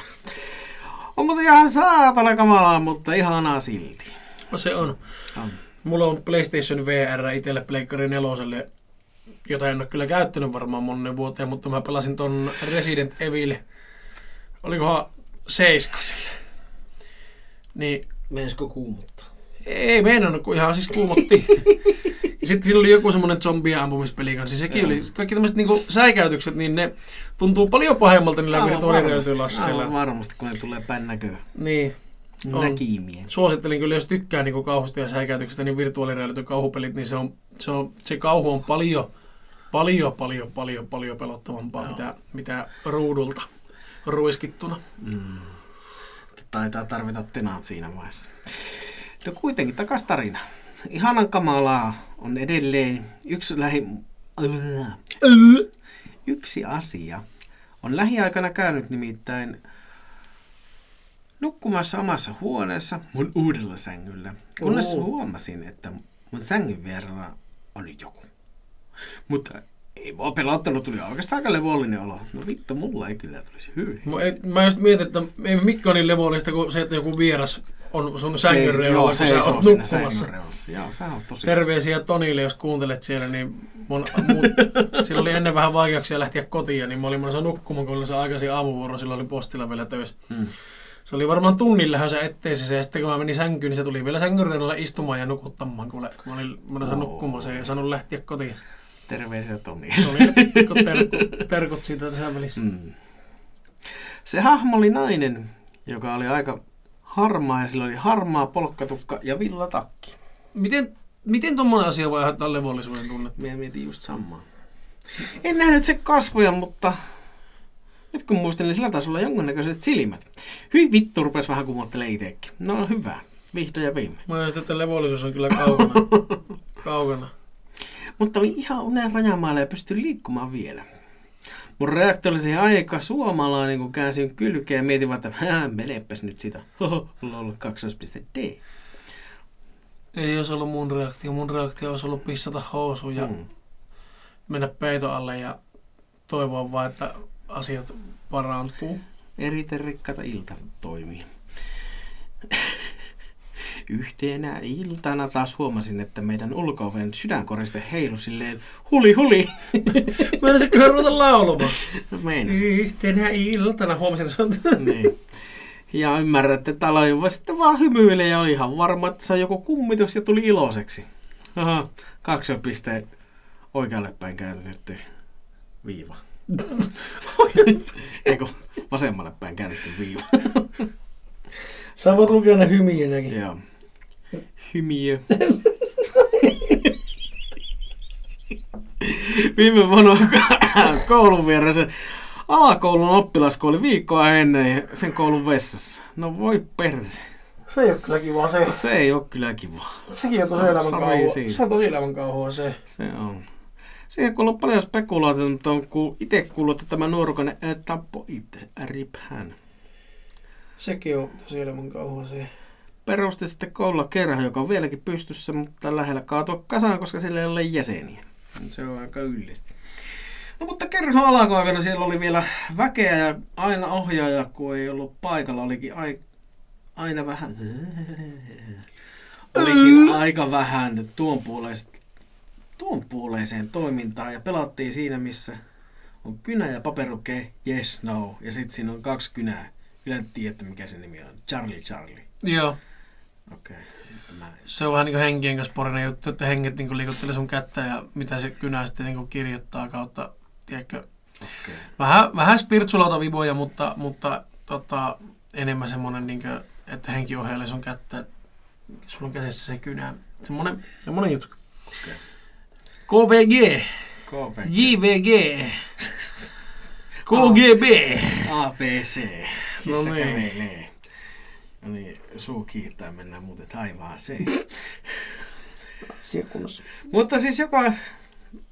On muuten ihan saatana kamalaa, mutta ihanaa silti. Se on. Mulla on PlayStation VR itselle Pleikkari 4:lle, jota en ole kyllä käyttänyt varmaan monen vuoteen, mutta mä pelasin ton Resident Evil. Olikohan 7:lle. Niin. Menisikö kuumottaa? Ei meinannut, kun ihan siis kuumotti. Sitten siinä oli joku semmoinen zombien ampumispeli kanssa. Sekin oli, kaikki tämmöiset niinku säikäytykset, niin ne tuntuu paljon pahemmalta niillä kuin torireiltylasseilla. Aivan varmasti, kun ne tulee päin näköön. Niin. Näkimien. Suosittelin kyllä, jos tykkää niinku kauhusta ja säikäytyksistä, niin virtuaalireilty kauhupelit, niin se kauhu on paljon pelottavampaa, mitä ruudulta ruiskittuna. Taitaa tarvita tenaat siinä vaiheessa. No kuitenkin, takas tarina. Ihanan kamalaa on edelleen yksi asia. On lähiaikana käynyt nimittäin nukkumassa omassa huoneessa mun uudella sängyllä, kunnes huomasin, että mun sängyn vierellä oli joku. Mutta ei vaan pelottelu, tuli oikeastaan aika levollinen olo. No vittu, mulla ei kyllä tulisi hyvin. Mä just mietin, että ei mikään niin levollista kuin se, että joku vieras on sun sängyn reunalla, kun sä oot nukkumassa. Joo, sä oot tosi... Terveisiä Tonille, jos kuuntelet siellä, niin sillä oli ennen vähän vaikeuksia lähteä kotiin, niin mä olin monessa nukkumaan, kun oli se aikaisin aamuvuoro, silloin oli postilla vielä töissä. Hmm. Se oli varmaan tunnin lähönsä etteisessä, ja sitten kun mä menin sänkyyn, niin se tuli vielä sängyn reunalla istumaan ja nukuttamaan, kun mä olin monessa nukkumaan, se ei saanut lähteä kotiin. Terveisiä Toni. Terkut siitä tässä välissä. Mm. Se hahmo oli nainen, joka oli aika harmaa ja sillä oli harmaa polkkatukka ja villatakki. Miten tuommoinen asia voi aiheuttaa levollisuuden tunnetta? Minä mietin just samaa. En nähnyt sen kasvoja, mutta nyt kun muistelin, sillä taisi olla jonkunnäköiset silmät. Hyi vittu, rupesi vähän kumottelee itsekin. No hyvä, vihdoin ja viime. Mä ajattelin, että levollisuus on kyllä kaukana. Mutta oli ihan unen rajamailla ja pystyi liikkumaan vielä. Mun reaktio oli siihen aika suomalainen, kun käänsin kylkeä ja mietin vaan, että menepäs nyt sitä. Lol, 2.d. Ei olisi ollut mun reaktio. Mun reaktio olisi ollut pissata housuun ja mennä peiton alle ja toivoa vaan, että asiat parantuu. Eriten rikkaita ilta toimii. Yhtenä iltana taas huomasin, että meidän ulko-oven sydänkoriste heilu silleen huli. Mennäisikö hän ruveta laulamaan? Yhtenä iltana huomasin, että se on... Niin. Ja ymmärrän, että taloin voi sitten vaan hymyilee ja oli ihan varma, että se on joku kummitus ja tuli iloiseksi. Aha, 2.d oikealle päin käännetty viiva. Eikö vasemmalle päin käännetty viiva? Sä voit lukea ne hymiönäkin. Joo. Hymiö. Viime vuonna koulun vieressä alakoulun oppilas kuoli viikkoa ennen sen koulun vessassa. No voi perse. Se ei ole kyllä kivaa se. Se ei ole kyllä kivaa. Sekin on tosi elämän kauhua. Se on tosi elämän kauhua se. Se on. Siihen kuuluu paljon spekulaatiota, mutta on itse kuullut, että tämä nuorukainen tappoi itse. Rip hän. Sekin on tosi elämän kauhua se. Perusti sitten koululla kerho, joka on vieläkin pystyssä, mutta lähellä kaatui kasaan, koska sillä ei ole jäseniä. Se on aika yllistä. No mutta kerho alakoikana siellä oli vielä väkeä ja aina ohjaaja, kun ei ollut paikalla, olikin aina vähän... Olikin aika vähän tuon puoleiseen toimintaan ja pelattiin siinä, missä on kynä ja paperuke, yes, no, ja sitten siinä on 2 kynää. Kyllä en tiedä, että mikä se nimi on. Charlie. Joo. Okei. Okay. Se on vähän niin kuin henkien kanssa porinen juttu, että henget niin liikuttelee sun kättä ja mitä se kynä sitten niin kirjoittaa kautta, tiedätkö? Okay. Vähän spirtsulauta viboja, mutta enemmän semmoinen, niin kuin, että henki ohjailee sun kättä. Sulla on kädessä se kynä. Semmoinen juttu. Okay. KVG. JVG. KGB. ABC. Kissa kävelee. No niin, suu kiittää, mennään muuten taivaaseen. Siekunnossa.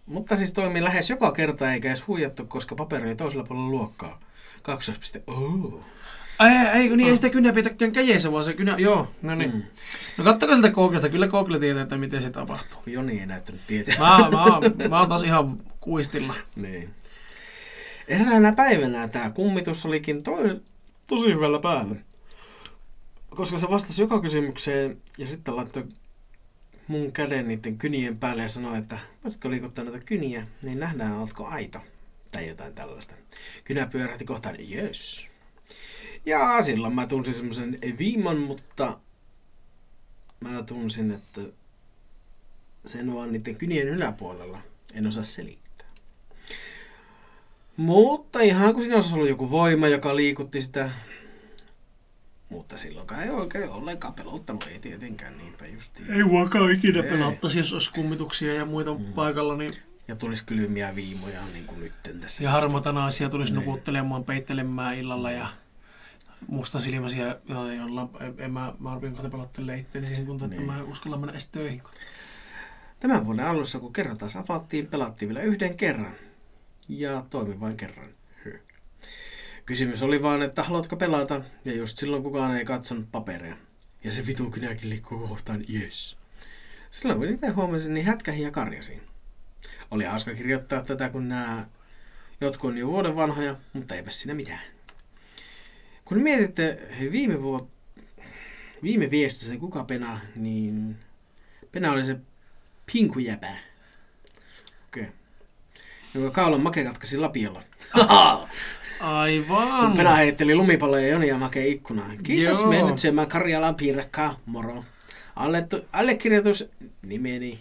Mutta siis toimii lähes joka kerta eikä edes huijattu, koska paperi oli toisella puolella luokkaa. 2.0. Ei kun niin, ei sitä kynää pitäkään käjeissä, vaan se kynä, joo, no niin. Mm. No kattokaa siltä Googlesta, kyllä Google tietää, että miten se tapahtuu. Joni ei näyttänyt tietää. Mä oon taas ihan kuistilla. Niin. Eräänä päivänä tämä kummitus olikin tosi hyvällä päällä, koska se vastasi joka kysymykseen ja sitten laittoi mun käden niiden kynien päälle ja sanoi, että voisitko liikuttaa noita kyniä, niin nähdään, oletko aito tai jotain tällaista. Kynä pyörähti kohtaan, jös. Ja silloin mä tunsin semmoisen viiman, mutta mä tunsin, että sen vaan niiden kynien yläpuolella en osaa selittää. Mutta ihan kun siinä olisi ollut joku voima, joka liikutti sitä. Mutta silloinkaan ei oikein ollenkaan pelottanut, ei tietenkään niinpä justiin. Ei muakaan ikinä pelottaisi, jos olisi kummituksia ja muita paikalla. Niin... Ja tulisi kylmiä viimoja niin kuin nytten tässä. Ja harmata naisia tulisi nukuttelemaan, peittelemään illalla ja mustasilmäisiä, joilla mä arvin kohta pelottelemaan itseäni siihen kuntoon, että mä uskallan mennä edes töihin. Tämän vuoden alussa, kun kerran taas avattiin, pelattiin vielä yhden kerran. Ja toimi vain kerran. Kysymys oli vaan, että haluatko pelata, ja just silloin kukaan ei katsonut paperia. Ja se vitu kynäkin liikkuu kohtaan, jes. Silloin kun itse huomasin, niin hätkähin ja karjasin. Oli hauska kirjoittaa tätä, kun nämä jotkut on jo vuoden vanhoja, mutta eipä siinä mitään. Kun mietitte viime viestisen kuka Pena, niin Pena oli se pinkujäpä. Okei. Okay. Joka kaulan Make katkasi lapiolla. Aivan. Kun Pena heitteli lumipalloja Joni ja Make ikkunaan. Kiitos menetsemään Karjalan piirakkaa, moro. Allekirjoitus nimeni.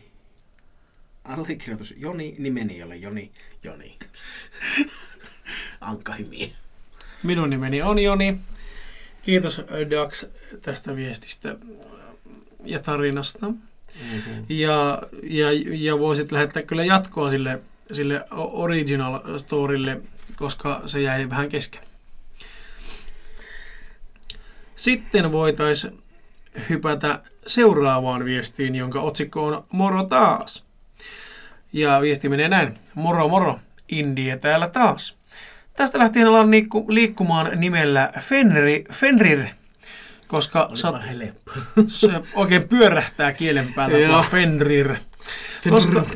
Allekirjoitus Joni, nimeni ole Joni. Joni. Ankka hymiä. Minun nimeni on Joni. Kiitos Dax tästä viestistä ja tarinasta. Mm-hmm. Ja voisit lähettää kyllä jatkoa sille original storylle, koska se jäi vähän kesken. Sitten voitaisiin hypätä seuraavaan viestiin, jonka otsikko on Moro taas. Ja viesti menee näin. Moro moro, Indie täällä taas. Tästä lähtien ollaan liikkumaan nimellä Fenrir, koska se oikein pyörähtää kielen päältä tuo Fenrir.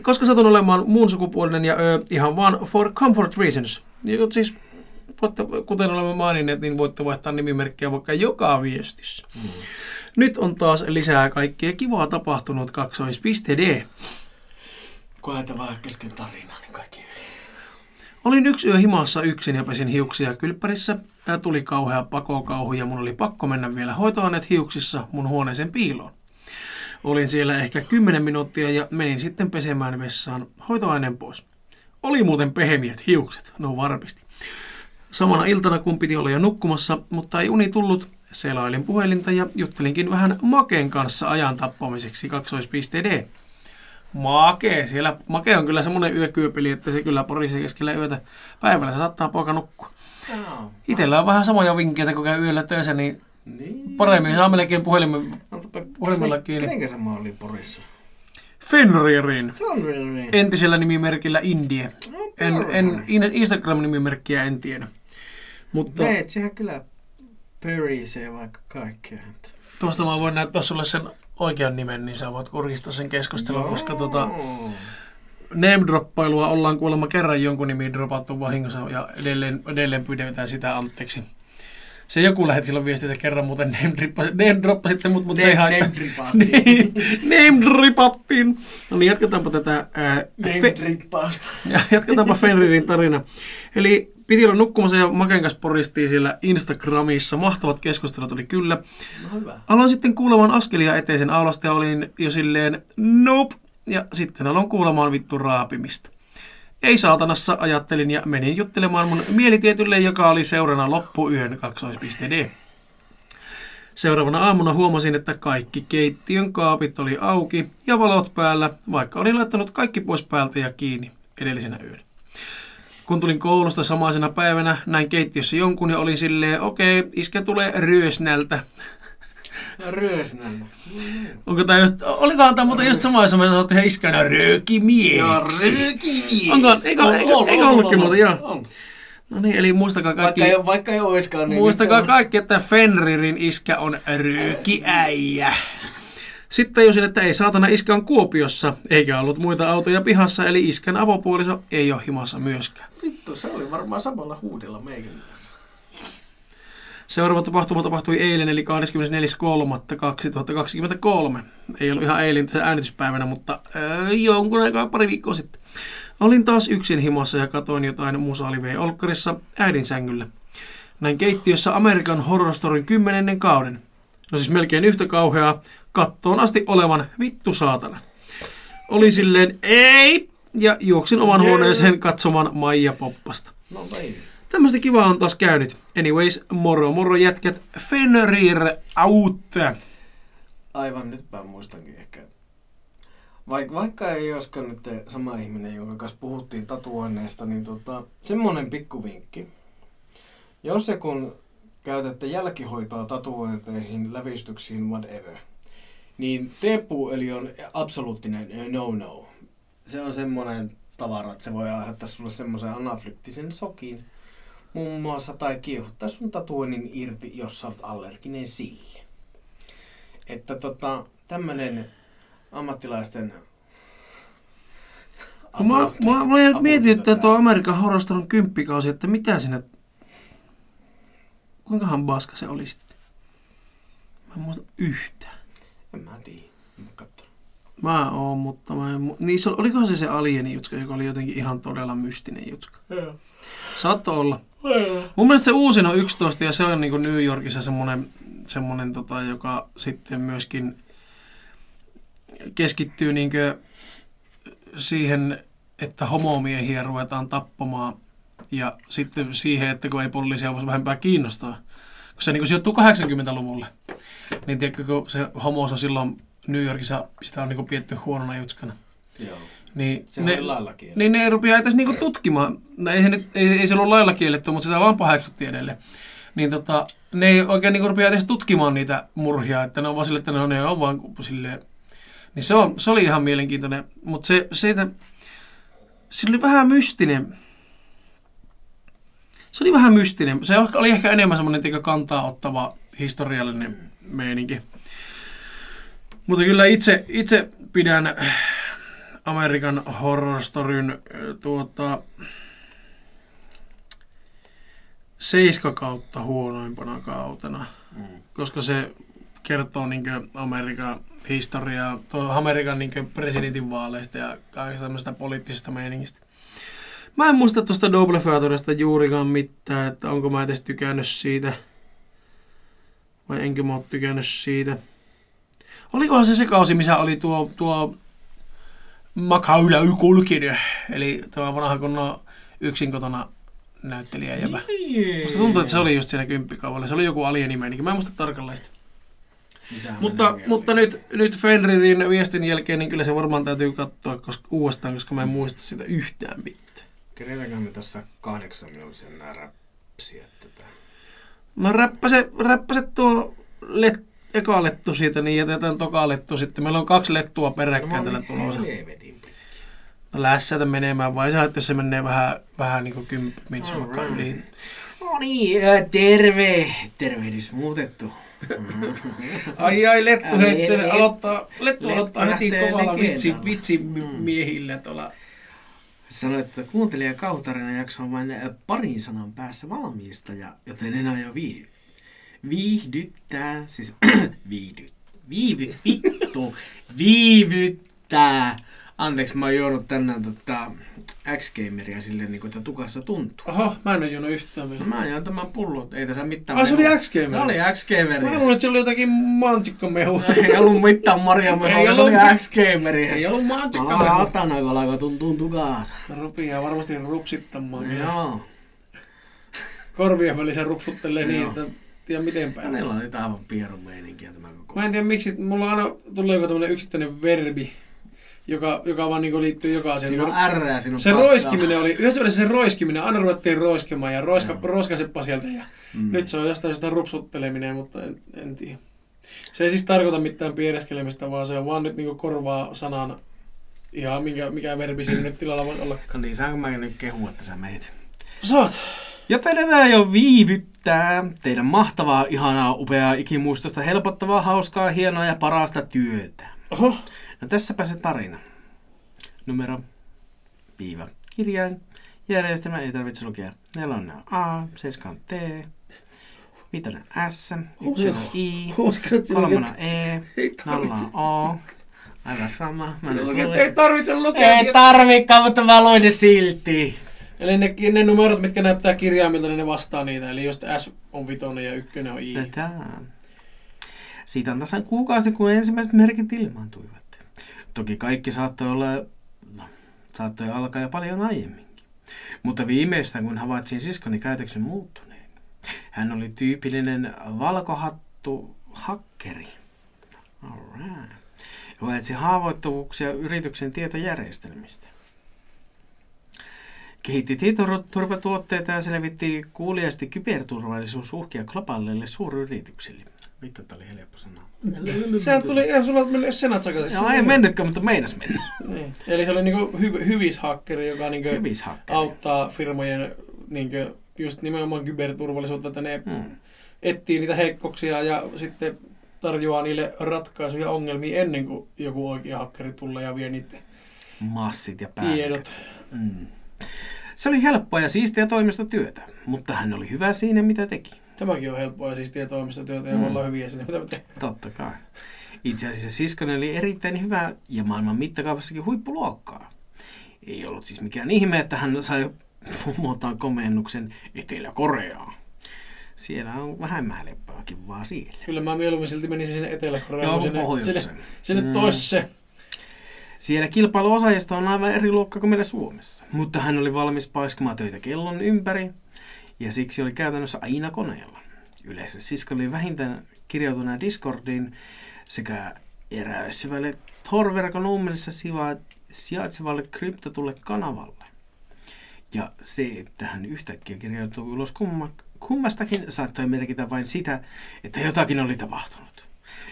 Koska satun olemaan muun sukupuolinen ja ihan vaan for comfort reasons. Ja siis, kuten olemme maininneet, niin voitte vaihtaa nimimerkkiä vaikka joka viestissä. Mm. Nyt on taas lisää kaikkea kivaa tapahtunut kaksois.d. Koeta vaan kesken tarinaa, niin kaikki Olin yksi yö himassa yksin ja pesin hiuksia kylppärissä. Tuli kauhea pakokauhu ja mun oli pakko mennä vielä hoitoaineet hiuksissa mun huoneeseen piiloon. Olin siellä ehkä 10 minuuttia ja menin sitten pesemään vessaan hoitoaineen pois. Oli muuten pehmeät hiukset, no varmasti. Samana iltana kun piti olla jo nukkumassa, mutta ei uni tullut, selailin puhelinta ja juttelinkin vähän Maken kanssa ajan tappamiseksi kaksois.d. Make, siellä Make on kyllä semmoinen yökyöpeli, että se kyllä porisee keskellä yötä. Päivällä se saattaa poika nukkua. Itellä on vähän samoja vinkkejä, kun käy yöllä töissä, niin paremmin saa melkein puhelimella kiinni. Kenenkä se maa oli Porissa? Fenririn. Entisellä nimimerkillä Indie. En Instagram-nimimerkkiä en tiedä. Mutta meet, sehän kyllä pörisee vaikka kaikkea. Tuosta mä voin näyttää sulle sen oikean nimen, niin sä voit kurkistaa sen keskustelun, koska name-droppailua ollaan kuulemma kerran jonkun nimiin dropattu vahingossa ja edelleen pyydetään sitä anteeksi. Se joku lähetti silloin viestiä kerran, muuten name-droppasitte mutta se ei haittaa. Name-dripattiin. No niin, jatketaanpa tätä name-drippausta. Jatketaanpa Fenririn tarina. Eli piti olla nukkumassa ja Maken kanssa poristiin siellä Instagramissa. Mahtavat keskustelut oli kyllä. No hyvä. Aloin sitten kuulemaan askelia eteisen aulasta ja olin jo silleen nope. Ja sitten aloin kuulemaan vittu raapimista. Ei saatanassa, ajattelin ja menin juttelemaan mun mielitietylle, joka oli seurana loppuyön kaksois.d. Seuraavana aamuna huomasin, että kaikki keittiön kaapit oli auki ja valot päällä, vaikka olin laittanut kaikki pois päältä ja kiinni edellisenä yönä. Kun tulin koulusta samaisena päivänä, näin keittiössä jonkun ja olin silleen, okei, iskä tulee ryösnältä. Ryösnältä. Olikohan tämä muuten just sama, jos me sanoin tehdä iskänä röökimieksi. Eikä ollutkin muuta, joo. No niin, eli muistakaa kaikki. Vaikka ei oiskaan. Niin muistakaa kaikki, että Fenririn iskä on röökiäijä. Sitten tajusin, että ei saatana, iskä on Kuopiossa, eikä ollut muita autoja pihassa, eli iskän avopuoliso ei ole himassa myöskään. Vittu, se oli varmaan samalla huudella meidän tässä. Seuraava tapahtuma tapahtui eilen, eli 24.3.2023. Ei ollut ihan eilen tässä äänityspäivänä, mutta jonkun aikaa pari viikkoa sitten. Olin taas yksin himassa ja katoin jotain musaaliveä olkkarissa äidin sängyllä. Näin keittiössä American Horror Storyn 10. kauden. No siis melkein yhtä kauheaa kattoon asti olevan vittu saatana. Olin silleen ei ja juoksin oman huoneeseen katsomaan Maija Poppasta. No vai. Tämmöistä kivaa on taas käynyt. Anyways, moro moro jätkät, Fenrir out! Aivan, nyt mä muistankin ehkä. Vaikka ei olisikaan nyt sama ihminen, jonka kanssa puhuttiin tatuoinneista, niin semmoinen pikkuvinkki. Jos ja kun käytätte jälkihoitoa tatuointeihin, lävistyksiin, whatever, niin teepuuöljy on absoluuttinen no-no. Se on semmoinen tavara, että se voi aiheuttaa sulle semmoisen anaflyktisen sokin. muun muassa tai kiehuttaa sun tatuoinnin irti, jos sä oot allerginen sille. Että tämmönen ammattilaisten... Mä mietin, että tuo American Horror Story 10-kausi, että mitä siinä... Kuinkahan baska se oli sitten? Mä en muista yhtään. En mä tiedä. Mä oon, mutta mä en... Olikohan se alieni jutska, joka oli jotenkin ihan todella mystinen jutska? Joo. Saatto olla. Joo. Mun mielestä se uusin on 11 ja se on niin kuin New Yorkissa semmonen joka sitten myöskin keskittyy niin kuin siihen, että homomiehiä ruvetaan tappamaan ja sitten siihen, että kun ei poliisia voisi vähempää kiinnostaa. Kun se niin kuin sijoittuu 80-luvulle, niin tiedätkö, kun se homous on silloin New Yorkissa, sitä on niin kuin pietty huonona jutskana. Joo. Niin ne rupeaa etäs niinku tutkimaan. Ei se ollut lailla kielletty, mutta sitä vaan paheksuttiin edelleen. Niin ne ei oikein niinku rupeaa etäs tutkimaan niitä murhia, että ne on vaan sille, että ne on vaan silleen. Niin se oli ihan mielenkiintoinen, mutta se oli vähän mystinen. Se oli ehkä enemmän semmoinen tiedätkö kantaa ottava historiallinen meininki. Mutta kyllä itse pidän American Horror Storyn 7 kautta huonoimpana kautena, koska se kertoo niinkö Amerikan historiaa, Amerikan niinkö presidentinvaaleista ja kaikista tämmöistä poliittisesta meiningistä. Mä en muista tuosta Double Featuresta juurikaan mitään, että onko mä edes tykännyt siitä vai enkö mä oo tykännyt siitä. Olikohan se kausi, missä oli tuo Makaula Ykulkinen, eli tämä vanha kunnon yksin kotona näyttelijä jäbä. Musta tuntuu, että se oli just siinä 10-kaudella. Se oli joku alienimenikin. Mä en muista tarkalleen sitä. Mutta nyt Fenririn viestin jälkeen niin kyllä se varmaan täytyy katsoa uudestaan, koska mä en muista sitä yhtään mitään. Kerätäänkö me tässä 8 minuutin nää räpsiä tätä? No räppäset tuo eka lettu siitä, niin jätetään toka lettu sitten. Meillä on 2 lettua peräkkäin tällä tulossa. Lässätä menemään vai saa, että jos se menee vähän niin kuin 10 saakka yli. No niin, tervehdys muutettu. ai lettu heittele, aloittaa heti kovalla vitsi miehillä tuolla. Sano, että kuuntelija kautarina jaksaa vain parin sanan päässä valmiista, joten en aio viihdyttää. Viivyttää. Anteeksi, mä oon juonut tänään X-gameria silleen, niin kuin, että tukassa tuntuu. Oho, mä en oo juonut yhtään vielä. Mä oon tämän pullot, ei tässä mitään mehua. Se oli X-gameria? No, oli X-gameria. Mä luulen, että se oli jotakin mansikkamehua. No, ei ollut mitään marjamehua, se oli X-gameria. Ei ollut mansikkamehua. Mä oon hatana, kun alkaa tuntuu tukassa. Rupiaa varmasti rupsittamaan. Joo. Korvien välissä rupsuttelee niin, että... Ja miten päin? Hänellä on niitä aivan pieromeininkiä tämä koko ajan. Mä en tiedä miksi, mulla aina tulee joku tämmönen yksittäinen verbi, joka vaan niinku liittyy joka asiaan. Siinä on R ja siinä on se paskaa. Roiskiminen oli, yhdessä välissä se roiskiminen, aina ruvettiin roiskemaan ja roiskaseppa sieltä. Ja nyt se on jostain rupsutteleminen, mutta en tiedä. Se ei siis tarkoita mitään piereskelemistä, vaan se on vaan nyt niinku korvaa sanana ihan mikä verbi siinä nyt tilalla voi olla. Niin, saanko mä nyt kehua, että sä meitä? Saat! Joten enää jo viivyttää teidän mahtavaa, ihanaa, upeaa, ikimuistosta, helpottavaa, hauskaa, hienoa ja parasta työtä. Oho. No tässäpä se tarina. Numero, kirjain, järjestelmä, ei tarvitse lukea. 4 A, 7 T, 5 S, 1 I, 3 E, 0 O. Aivan sama. Ei tarvitse lukea. Ei tarvikaan, mutta mä luin ne silti. Eli ne numerot, mitkä näyttää kirjaimilta, niin ne vastaa niitä. Eli just S on 5 ja 1 on I. Tätään. Siitä on tasan kuukausi, kun ensimmäiset merkit ilmaantuivat. Toki kaikki saattoi alkaa jo paljon aiemminkin. Mutta viimeistään, kun havaitsin siskoni käytöksen muuttuneen. Hän oli tyypillinen valkohattu hakkeri. Alright. Joka etsi haavoittuvuuksia yrityksen tietojärjestelmistä. Kehitti tietoturvatuotteita ja selvitti kuuliaisesti kyberturvallisuusuhkia globaaleille suuryrityksille. Vittu, tämä oli helppo sana. Sehän tuli, eihän sulla mennyt senat sakaisin. Joo, ei mennytkään, mutta meinas mennä. Niin. Eli se oli niinku hyvishakkeri, joka niinku auttaa firmojen niinku just nimenomaan kyberturvallisuutta, että ne etsii niitä heikkouksia ja sitten tarjoaa niille ratkaisuja ongelmiin ennen kuin joku oikea hakkeri tulee ja vie niitä massit ja päälliköt. Se oli helppoa ja siistiä toimistotyötä, mutta hän oli hyvä siinä, mitä teki. Tämäkin on helppoa ja siistiä toimistotyötä ja me ollaan hyviä siinä, mitä me tehdään. Totta kai. Itse asiassa siskoni oli erittäin hyvä ja maailman mittakaavassakin huippuluokkaa. Ei ollut siis mikään ihme, että hän sai pomotaan komennuksen Etelä-Koreaan. Siellä on vähän mäleppääkin vaan siellä. Kyllä mä mieluummin silti menisin sinne Etelä-Koreaan. Sinne toisse. Siellä kilpailuosaajista on aivan eri luokka kuin meillä Suomessa. Mutta hän oli valmis paiskamaan töitä kellon ympäri ja siksi oli käytännössä aina koneella. Yleensä siska oli vähintään kirjautunut Discordiin sekä eräälle syvälle Tor-verkon ummelissa sijaitsevalle kryptatulle kanavalle. Ja se, että hän yhtäkkiä kirjautui ulos kummastakin, saattoi merkitä vain sitä, että jotakin oli tapahtunut.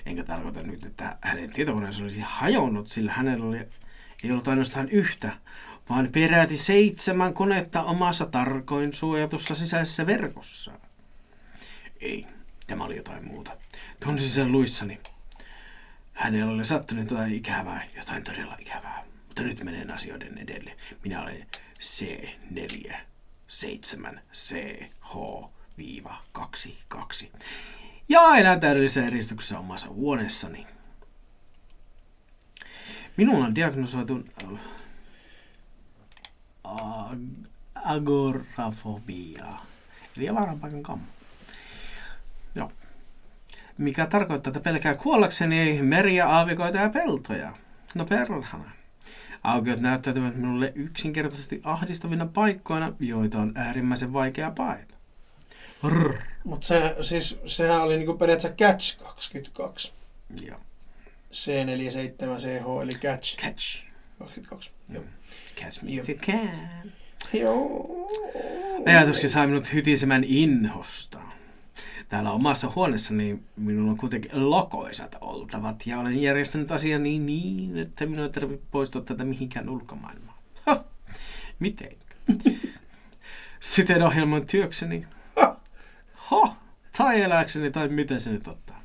Enkä tarkoita nyt, että hänen tietokoneensa olisi hajonnut, sillä hänellä ei ollut ainoastaan yhtä, vaan peräti 7 konetta omassa tarkoin suojatussa sisäisessä verkossa. Ei, tämä oli jotain muuta. Tunsin sen luissani. Hänellä oli sattunut jotain ikävää, jotain todella ikävää. Mutta nyt menen asioiden edelle. Minä olen C47CH-22. Ja enää täydellisessä eristyksessä omassa huoneessani. Minulla on diagnosoitu agorafobia, eli avaranpaikan kammo. Joo. Mikä tarkoittaa, että pelkää kuollakseni meriä, aavikoita ja peltoja. No perhana. Aukiot näyttäytyvät minulle yksinkertaisesti ahdistavina paikkoina, joita on äärimmäisen vaikea paeta. Mutta sehän oli niinku periaatteessa Catch 22. Joo. C47CH eli Catch. Catch. 22. Joo. Catch me if you can. Joo. Ajatuksia sai minut hytisemään inhosta. Täällä omassa huoneessani minulla on kuitenkin lokoisat oltavat ja olen järjestänyt asiaa niin, että minun ei tarvitse poistua tätä mihinkään ulkomaailmaan. Miten? Sitten ohjelman työkseni. Tai eläkseni, tai miten se nyt ottaa.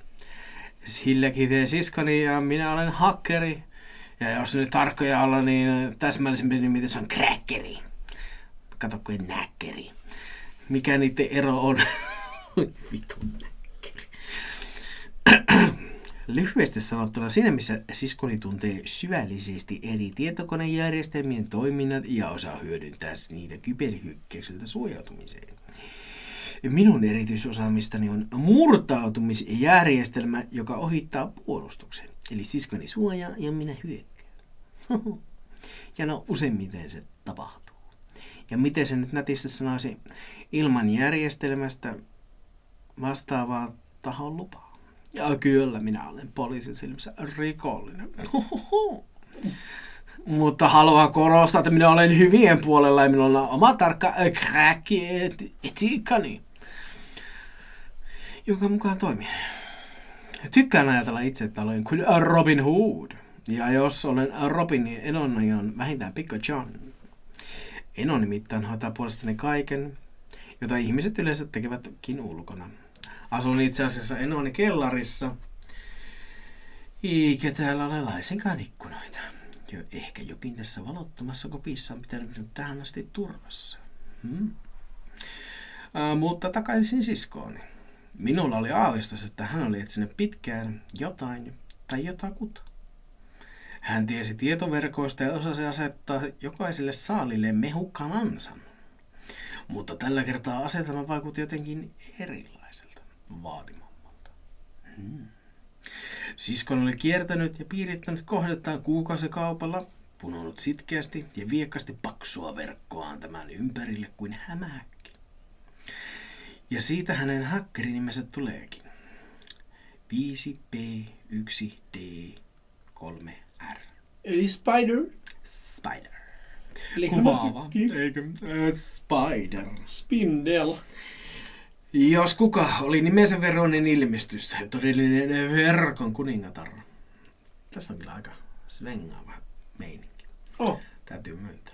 Silläkin teen siskoni ja minä olen hakkeri. Ja jos nyt tarkkoja olla, niin täsmällisempi nimi se on crackeri. Kato kuin näkkeri. Mikä niiden ero on? Vitun näkkeri. Lyhyesti sanottuna siinä, missä siskoni tuntee syvällisesti eri tietokonejärjestelmien toiminnat ja osaa hyödyntää niitä kyberhyökkäyksiltä suojautumiseen. Minun erityisosaamistani on murtautumisjärjestelmä, joka ohittaa puolustuksen. Eli siskoni suojaa ja minä hyökkään. Ja no useimmiten se tapahtuu. Ja miten se nyt nätisti sanoisi, ilman järjestelmästä vastaavaa tahon lupaa. Ja kyllä minä olen poliisin silmissä rikollinen. Mutta haluan korostaa, että minä olen hyvien puolella ja minulla on oma tarkka crack-etiikkani, jonka mukaan toimii. Tykkään ajatella itse, että olen kuin Robin Hood. Ja jos olen Robin, niin en ole vähintään Pikku John. Enon nimittäin hoitaa puolestani kaiken, jota ihmiset yleensä tekevätkin ulkona. Asun itse asiassa Enoni kellarissa, eikä täällä ole laisinkaan ikkunoita. Ehkä jokin tässä valottomassa kopissa on pitänyt minut tähän asti turvassa. Mutta takaisin siskooni. Minulla oli aavistus, että hän oli etsinyt pitkään jotain tai jotakuta. Hän tiesi tietoverkoista ja osasi asettaa jokaiselle saalille mehukkaan ansan. Mutta tällä kertaa asetelma vaikutti jotenkin erilaiselta, vaatimammalta. Siskon oli kiertänyt ja piirittänyt kohdettaan kuukausikaupalla, punonut sitkeästi ja viekkaasti paksua verkkoaan tämän ympärille kuin hämähäkki. Ja siitä hänen hakkerinimensä tuleekin. 5P1D3R. Eli Spider? Spider. Kuvaava. Eikö? Spider. Spindel. Jos kuka oli nimensä veroinen ilmestys, todellinen verkon kuningatar. Tässä on kyllä aika svengaava meininki. Täytyy myöntää.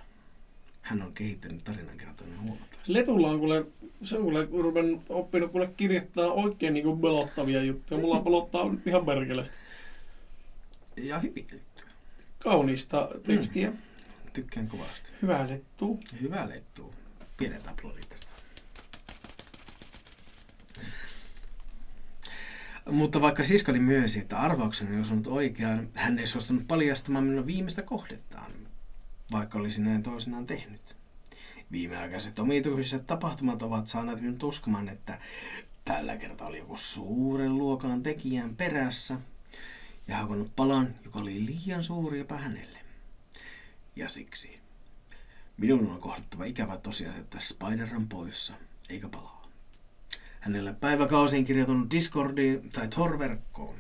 Hän on kehittänyt tarinankertoimia huomattavasti. Letulla on kuule Se on kuule, kun olen oppinut kuule kirjoittaa oikein niin kuin pelottavia juttuja. Mulla pelottaa ihan perkeleesti. Ja hyvin tehtyä. Kaunista tekstiä. Tykkään kovasti. Hyvää lettua. Hyvää lettua. Pienet aplodit tästä. Mutta vaikka siskoni myönsi, että arvaukseni ei osunut oikeaan, hän ei suostunut paljastamaan minun viimeistä kohdettaan, vaikka olisin näin toisinaan tehnyt. Viimeaikaiset omituiset tapahtumat ovat saaneet minut uskomaan, että tällä kertaa oli joku suuren luokan tekijän perässä ja hakannut palan, joka oli liian suuri jopa hänelle. Ja siksi minun on kohdattava ikävä tosiaan, että Spider on poissa eikä palaa. Hänellä päiväkausiin kirjautunut Discordiin tai Tor-verkkoon.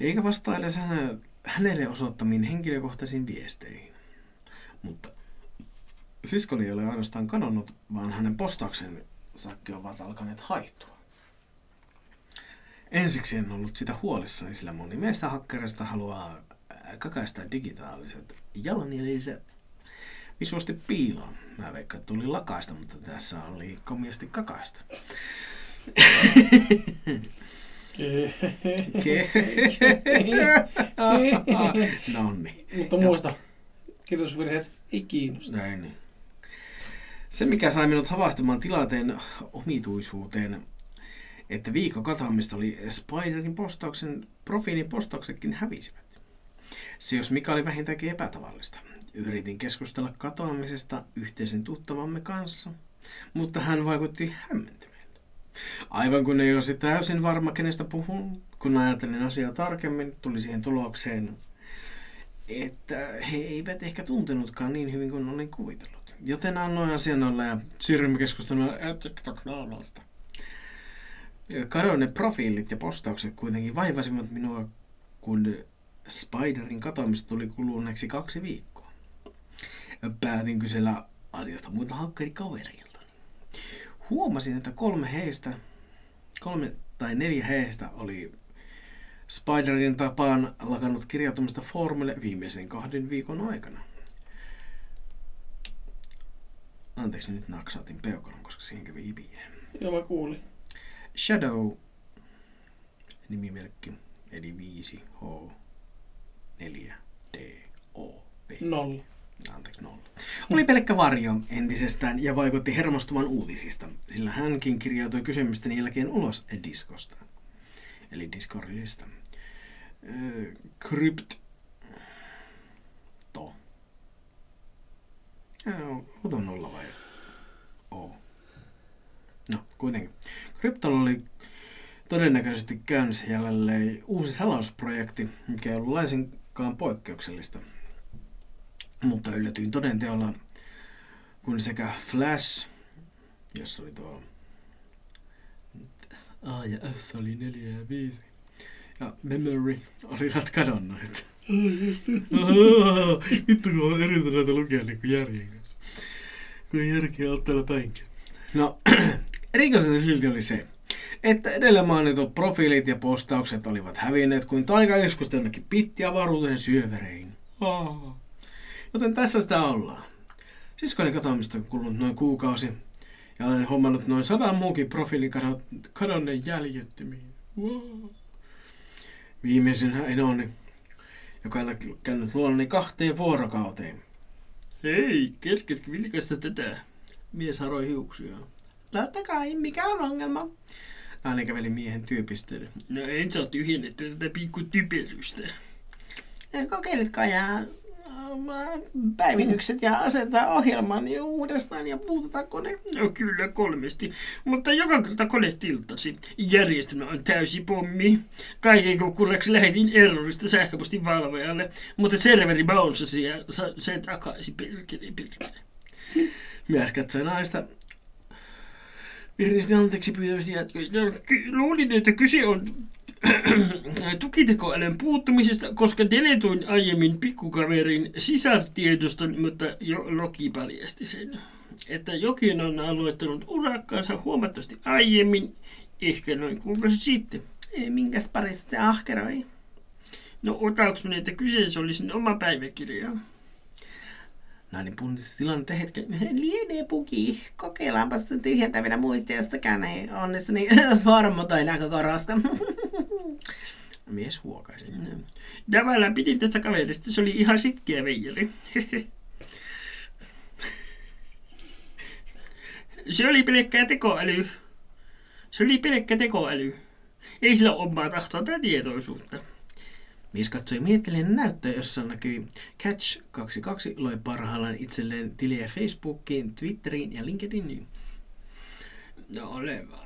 Eikä vastaa edes hänelle osoittamiin henkilökohtaisiin viesteihin. Mutta siskoni ei ole ainoastaan kadonnut, vaan hänen postauksensakin ovat alkaneet haihtua. Ensiksi en ollut sitä huolissani, sillä moni meistä hakkereista haluaa kakaista digitaaliset jalanjäljensä visuaalisti piiloon. Mä veikkaan, tuli lakaista, mutta tässä oli komiasti kakaista. Nonni. Mutta muista, kirjoitusvirheet ei kiinnosta. Näin niin. Se, mikä sai minut havahtumaan tilanteen omituisuuteen, että viikon katoamista oli Spiderin postauksen, profiilin postauksetkin hävisivät. Se jos mikä oli vähintäänkin epätavallista. Yritin keskustella katoamisesta yhteisen tuttavamme kanssa, mutta hän vaikutti hämmentyneeltä. Aivan kun ei olisi täysin varma, kenestä puhun, kun ajattelin asiaa tarkemmin, tuli siihen tulokseen, että he eivät ehkä tuntenutkaan niin hyvin kuin olin kuvitellut. Joten annoin asian olla ja siirrymme keskustelemaan TikTok-naamasta. Kadonneet profiilit ja postaukset kuitenkin vaivasivat minua, kun Spiderin katoamista tuli kuluneeksi 2 viikkoa. Päätin kysellä asiasta muilta hakkerikavereilta. Huomasin, että 3 tai 4 heistä oli Spiderin tapaan lakannut kirjautumista foorumille viimeisen 2 viikon aikana. Anteeksi, nyt naksaatin peukalon, koska siihen kävi ipiä. Joo, mä kuulin. Shadow, nimimerkki, eli 5H4DOP. Nolla. Anteeksi, nolla. Oli pelkkä varjo entisestään ja vaikutti hermostuvan uutisista, sillä hänkin kirjautui kysymysten jälkeen ulos Discosta. Eli Discordista. Krypto. Onko nolla vai? Oo. No, kuitenkin. Kryptolla oli todennäköisesti käynnissä jälleen uusi salausprojekti, mikä ei ollut laisinkaan poikkeuksellista. Mutta yllätyin todenteolla, kun sekä Flash, jossa oli tuo A ja F oli 4 ja 5, ja Memory olivat kadonneet. Vittu, kun on erityisesti näitä lukea niin kuin järjen kanssa. Kun järkeä on täällä päinkin. No, erikoiselta silti oli se, että edellä mainitut profiilit ja postaukset olivat hävinneet kuin taikaiskusta jonnekin pittiavaruuteen syöverein. Joten tässä sitä ollaan. Siskoni katoamista on kulunut noin kuukausi ja olen hommannut noin 100 muukin profiilin kadonneen jäljettömiin. Wow. Viimeisenä enoni, joka ei käynyt luonnoni 2 vuorokauteen. Hei, kerketkö vilkaista tätä? Mies haroi hiuksia. Totta kai, mikä on ongelma? Nainen käveli miehen työpisteelle. No en saa tyhjennettyä tätä pikku typerystä. Kokeiletko ajaa päivitykset ja asetetaan ohjelman ja uudestaan ja puutetaan kone? No kyllä 3, mutta joka kerta kone tiltasi. Järjestelmä on täysi pommi. Kaiken kukkuraksi lähetin errorista sähköpostin valvojalle, mutta serveri bouncasi ja sen takaisin perkele. Mies katsoi naista. Virristi anteeksi pyytävästi jatkoi. Luulin, että kyse on tukitekoälyn puuttumisesta, koska deletoin aiemmin pikkukaverin sisartiedoston, mutta jo Loki paljasti sen, että jokin on aloittanut urakkaansa huomattavasti aiemmin, ehkä noin kuukausi sitten. Minkäs parissa se ahkeroi? No otaksun, että kyseessä oli sen oma päiväkirja. No niin, punnitsi tilannetta hetken. Lienee puki. Kokeillaanpa sitä tyhjentävinä muistia, jostakään ei onnistu, niin varmotoin näkökorosta. Mies huokaisi. Tavallaan pidin tästä kaverista. Se oli ihan sitkeä veijari. Se oli pelkkää tekoäly. Ei sillä ole omaa tahtoa tai tietoisuutta. Mies katsoi miettelinen näyttöä, jossa näkyi Catch22 loi parhaillaan itselleen tilejä Facebookiin, Twitteriin ja LinkedIniin. No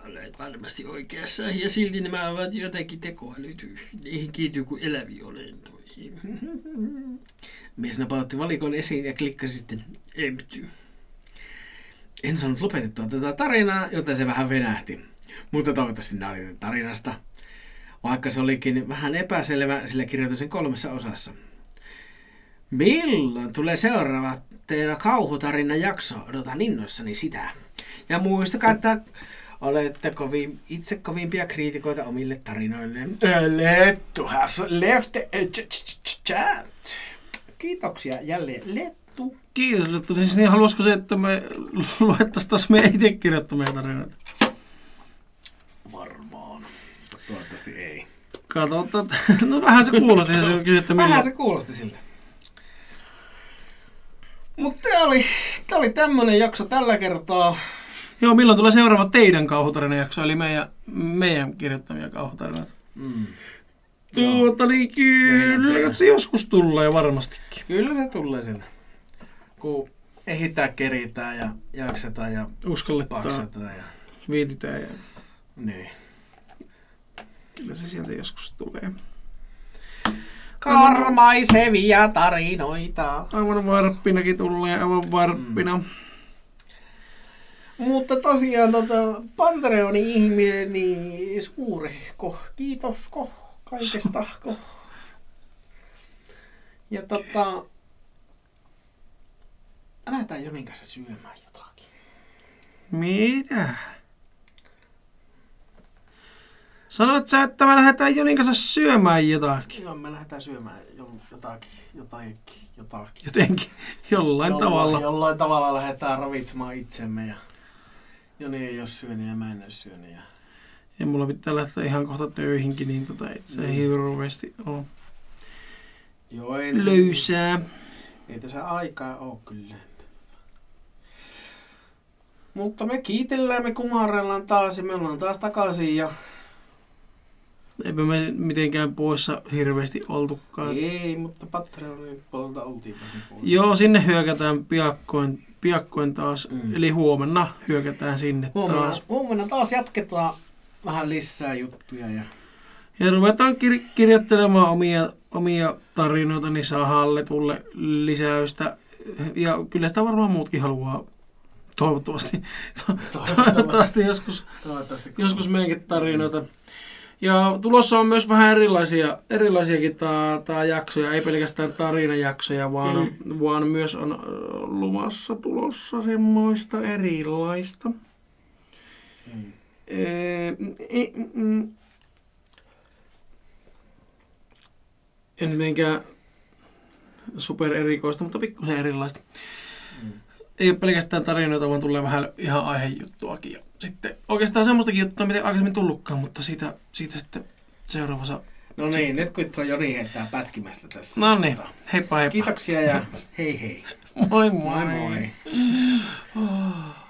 olet varmasti oikeassa ja silti nämä ovat jotenkin tekoälytyy. Niihin kiityy kuin eläviä olentoja. Mies napautti valikon esiin ja klikkasi sitten empty. En saanut lopetettua tätä tarinaa, joten se vähän venähti. Mutta toivottavasti nautitte tarinasta. Vaikka se olikin vähän epäselvä, sillä kirjoitin sen 3 osassa. Milloin tulee seuraava teidän kauhutarinan jakso? Odotan innoissani sitä. Ja muistakaa, että olette itse kovimpia kriitikoita omille tarinoille. Lettu has left chat. Kiitoksia jälleen Lettu. Kiitos Lettu. Siis niin haluaisiko se, että me luettaisiin taas meidän itse kirjoittamia tarinoita? Toivottavasti ei. Katsotaan. No vähän se kuulosti siltä. Mutta tämä oli tämmöinen jakso tällä kertaa. Joo, milloin tulee seuraava teidän kauhutarinajakso, eli meidän kirjoittamia kauhutarinoita. Mm. Tuota niin kyllä se joskus tulee varmastikin. Kyllä se tulee sinne. Kun ehitään, keritään ja jaksetaan ja uskalletaan ja viititään. Ja... Niin. Kyllä se sieltä joskus tulee. Karmaisevia tarinoita. Aivan varppinakin tulee, aivan varppina. Mm. Mutta tosiaan Pantreoni ihminen, niin suurehko. Kiitosko kaikesta. Ja lähdetään Jonin kanssa syömään jotakin. Mitä? Sanoit sä, että me lähdetään Jonin kanssa syömään jotakin? Joo, me lähdetään syömään jotakin. Jotenkin, jollain tavalla. Jollain tavalla lähdetään ravitsemaan itsemme ja Joni ei ole syönyt ja mä en ole syönyt. Ja mulla pitää lähteä ihan kohta töihinkin, niin itse ei hirveästi ole. Joo, ei löysää. Ei tässä aikaa ole kyllä. Mutta me kiitellään, me kumarellaan taas ja me ollaan taas takaisin ja... Eipä me mitenkään poissa hirveästi oltukaan. Ei, mutta Patreonin puolelta oltiin poissa. Joo, sinne hyökätään piakkoin taas. Mm. Eli huomenna hyökätään sinne taas. Huomenna taas jatketaan vähän lisää juttuja. Ja ruvetaan kirjoittelemaan omia tarinoita, niin saa Halletulle lisäystä. Ja kyllä sitä varmaan muutkin haluaa. Toivottavasti joskus meidänkin tarinoita. Ja tulossa on myös vähän erilaisiakin jaksoja, ei pelkästään tarinajaksoja, vaan myös on luvassa tulossa semmoista erilaista. Mm. En mitenkään super erikoista, mutta pikkusen erilaista. Mm. Ei ole pelkästään tarinoita, vaan tulee vähän ihan aihejuttuakin ja sitten oikeastaan semmoistakin juttua, mitä aikaisemmin tullutkaan, mutta siitä sitten seuraavassa... No niin, nyt kun tuo Joni heittää pätkimästä tässä. No niin, heippa. Kiitoksia ja hei hei. Moi moi. Moi moi.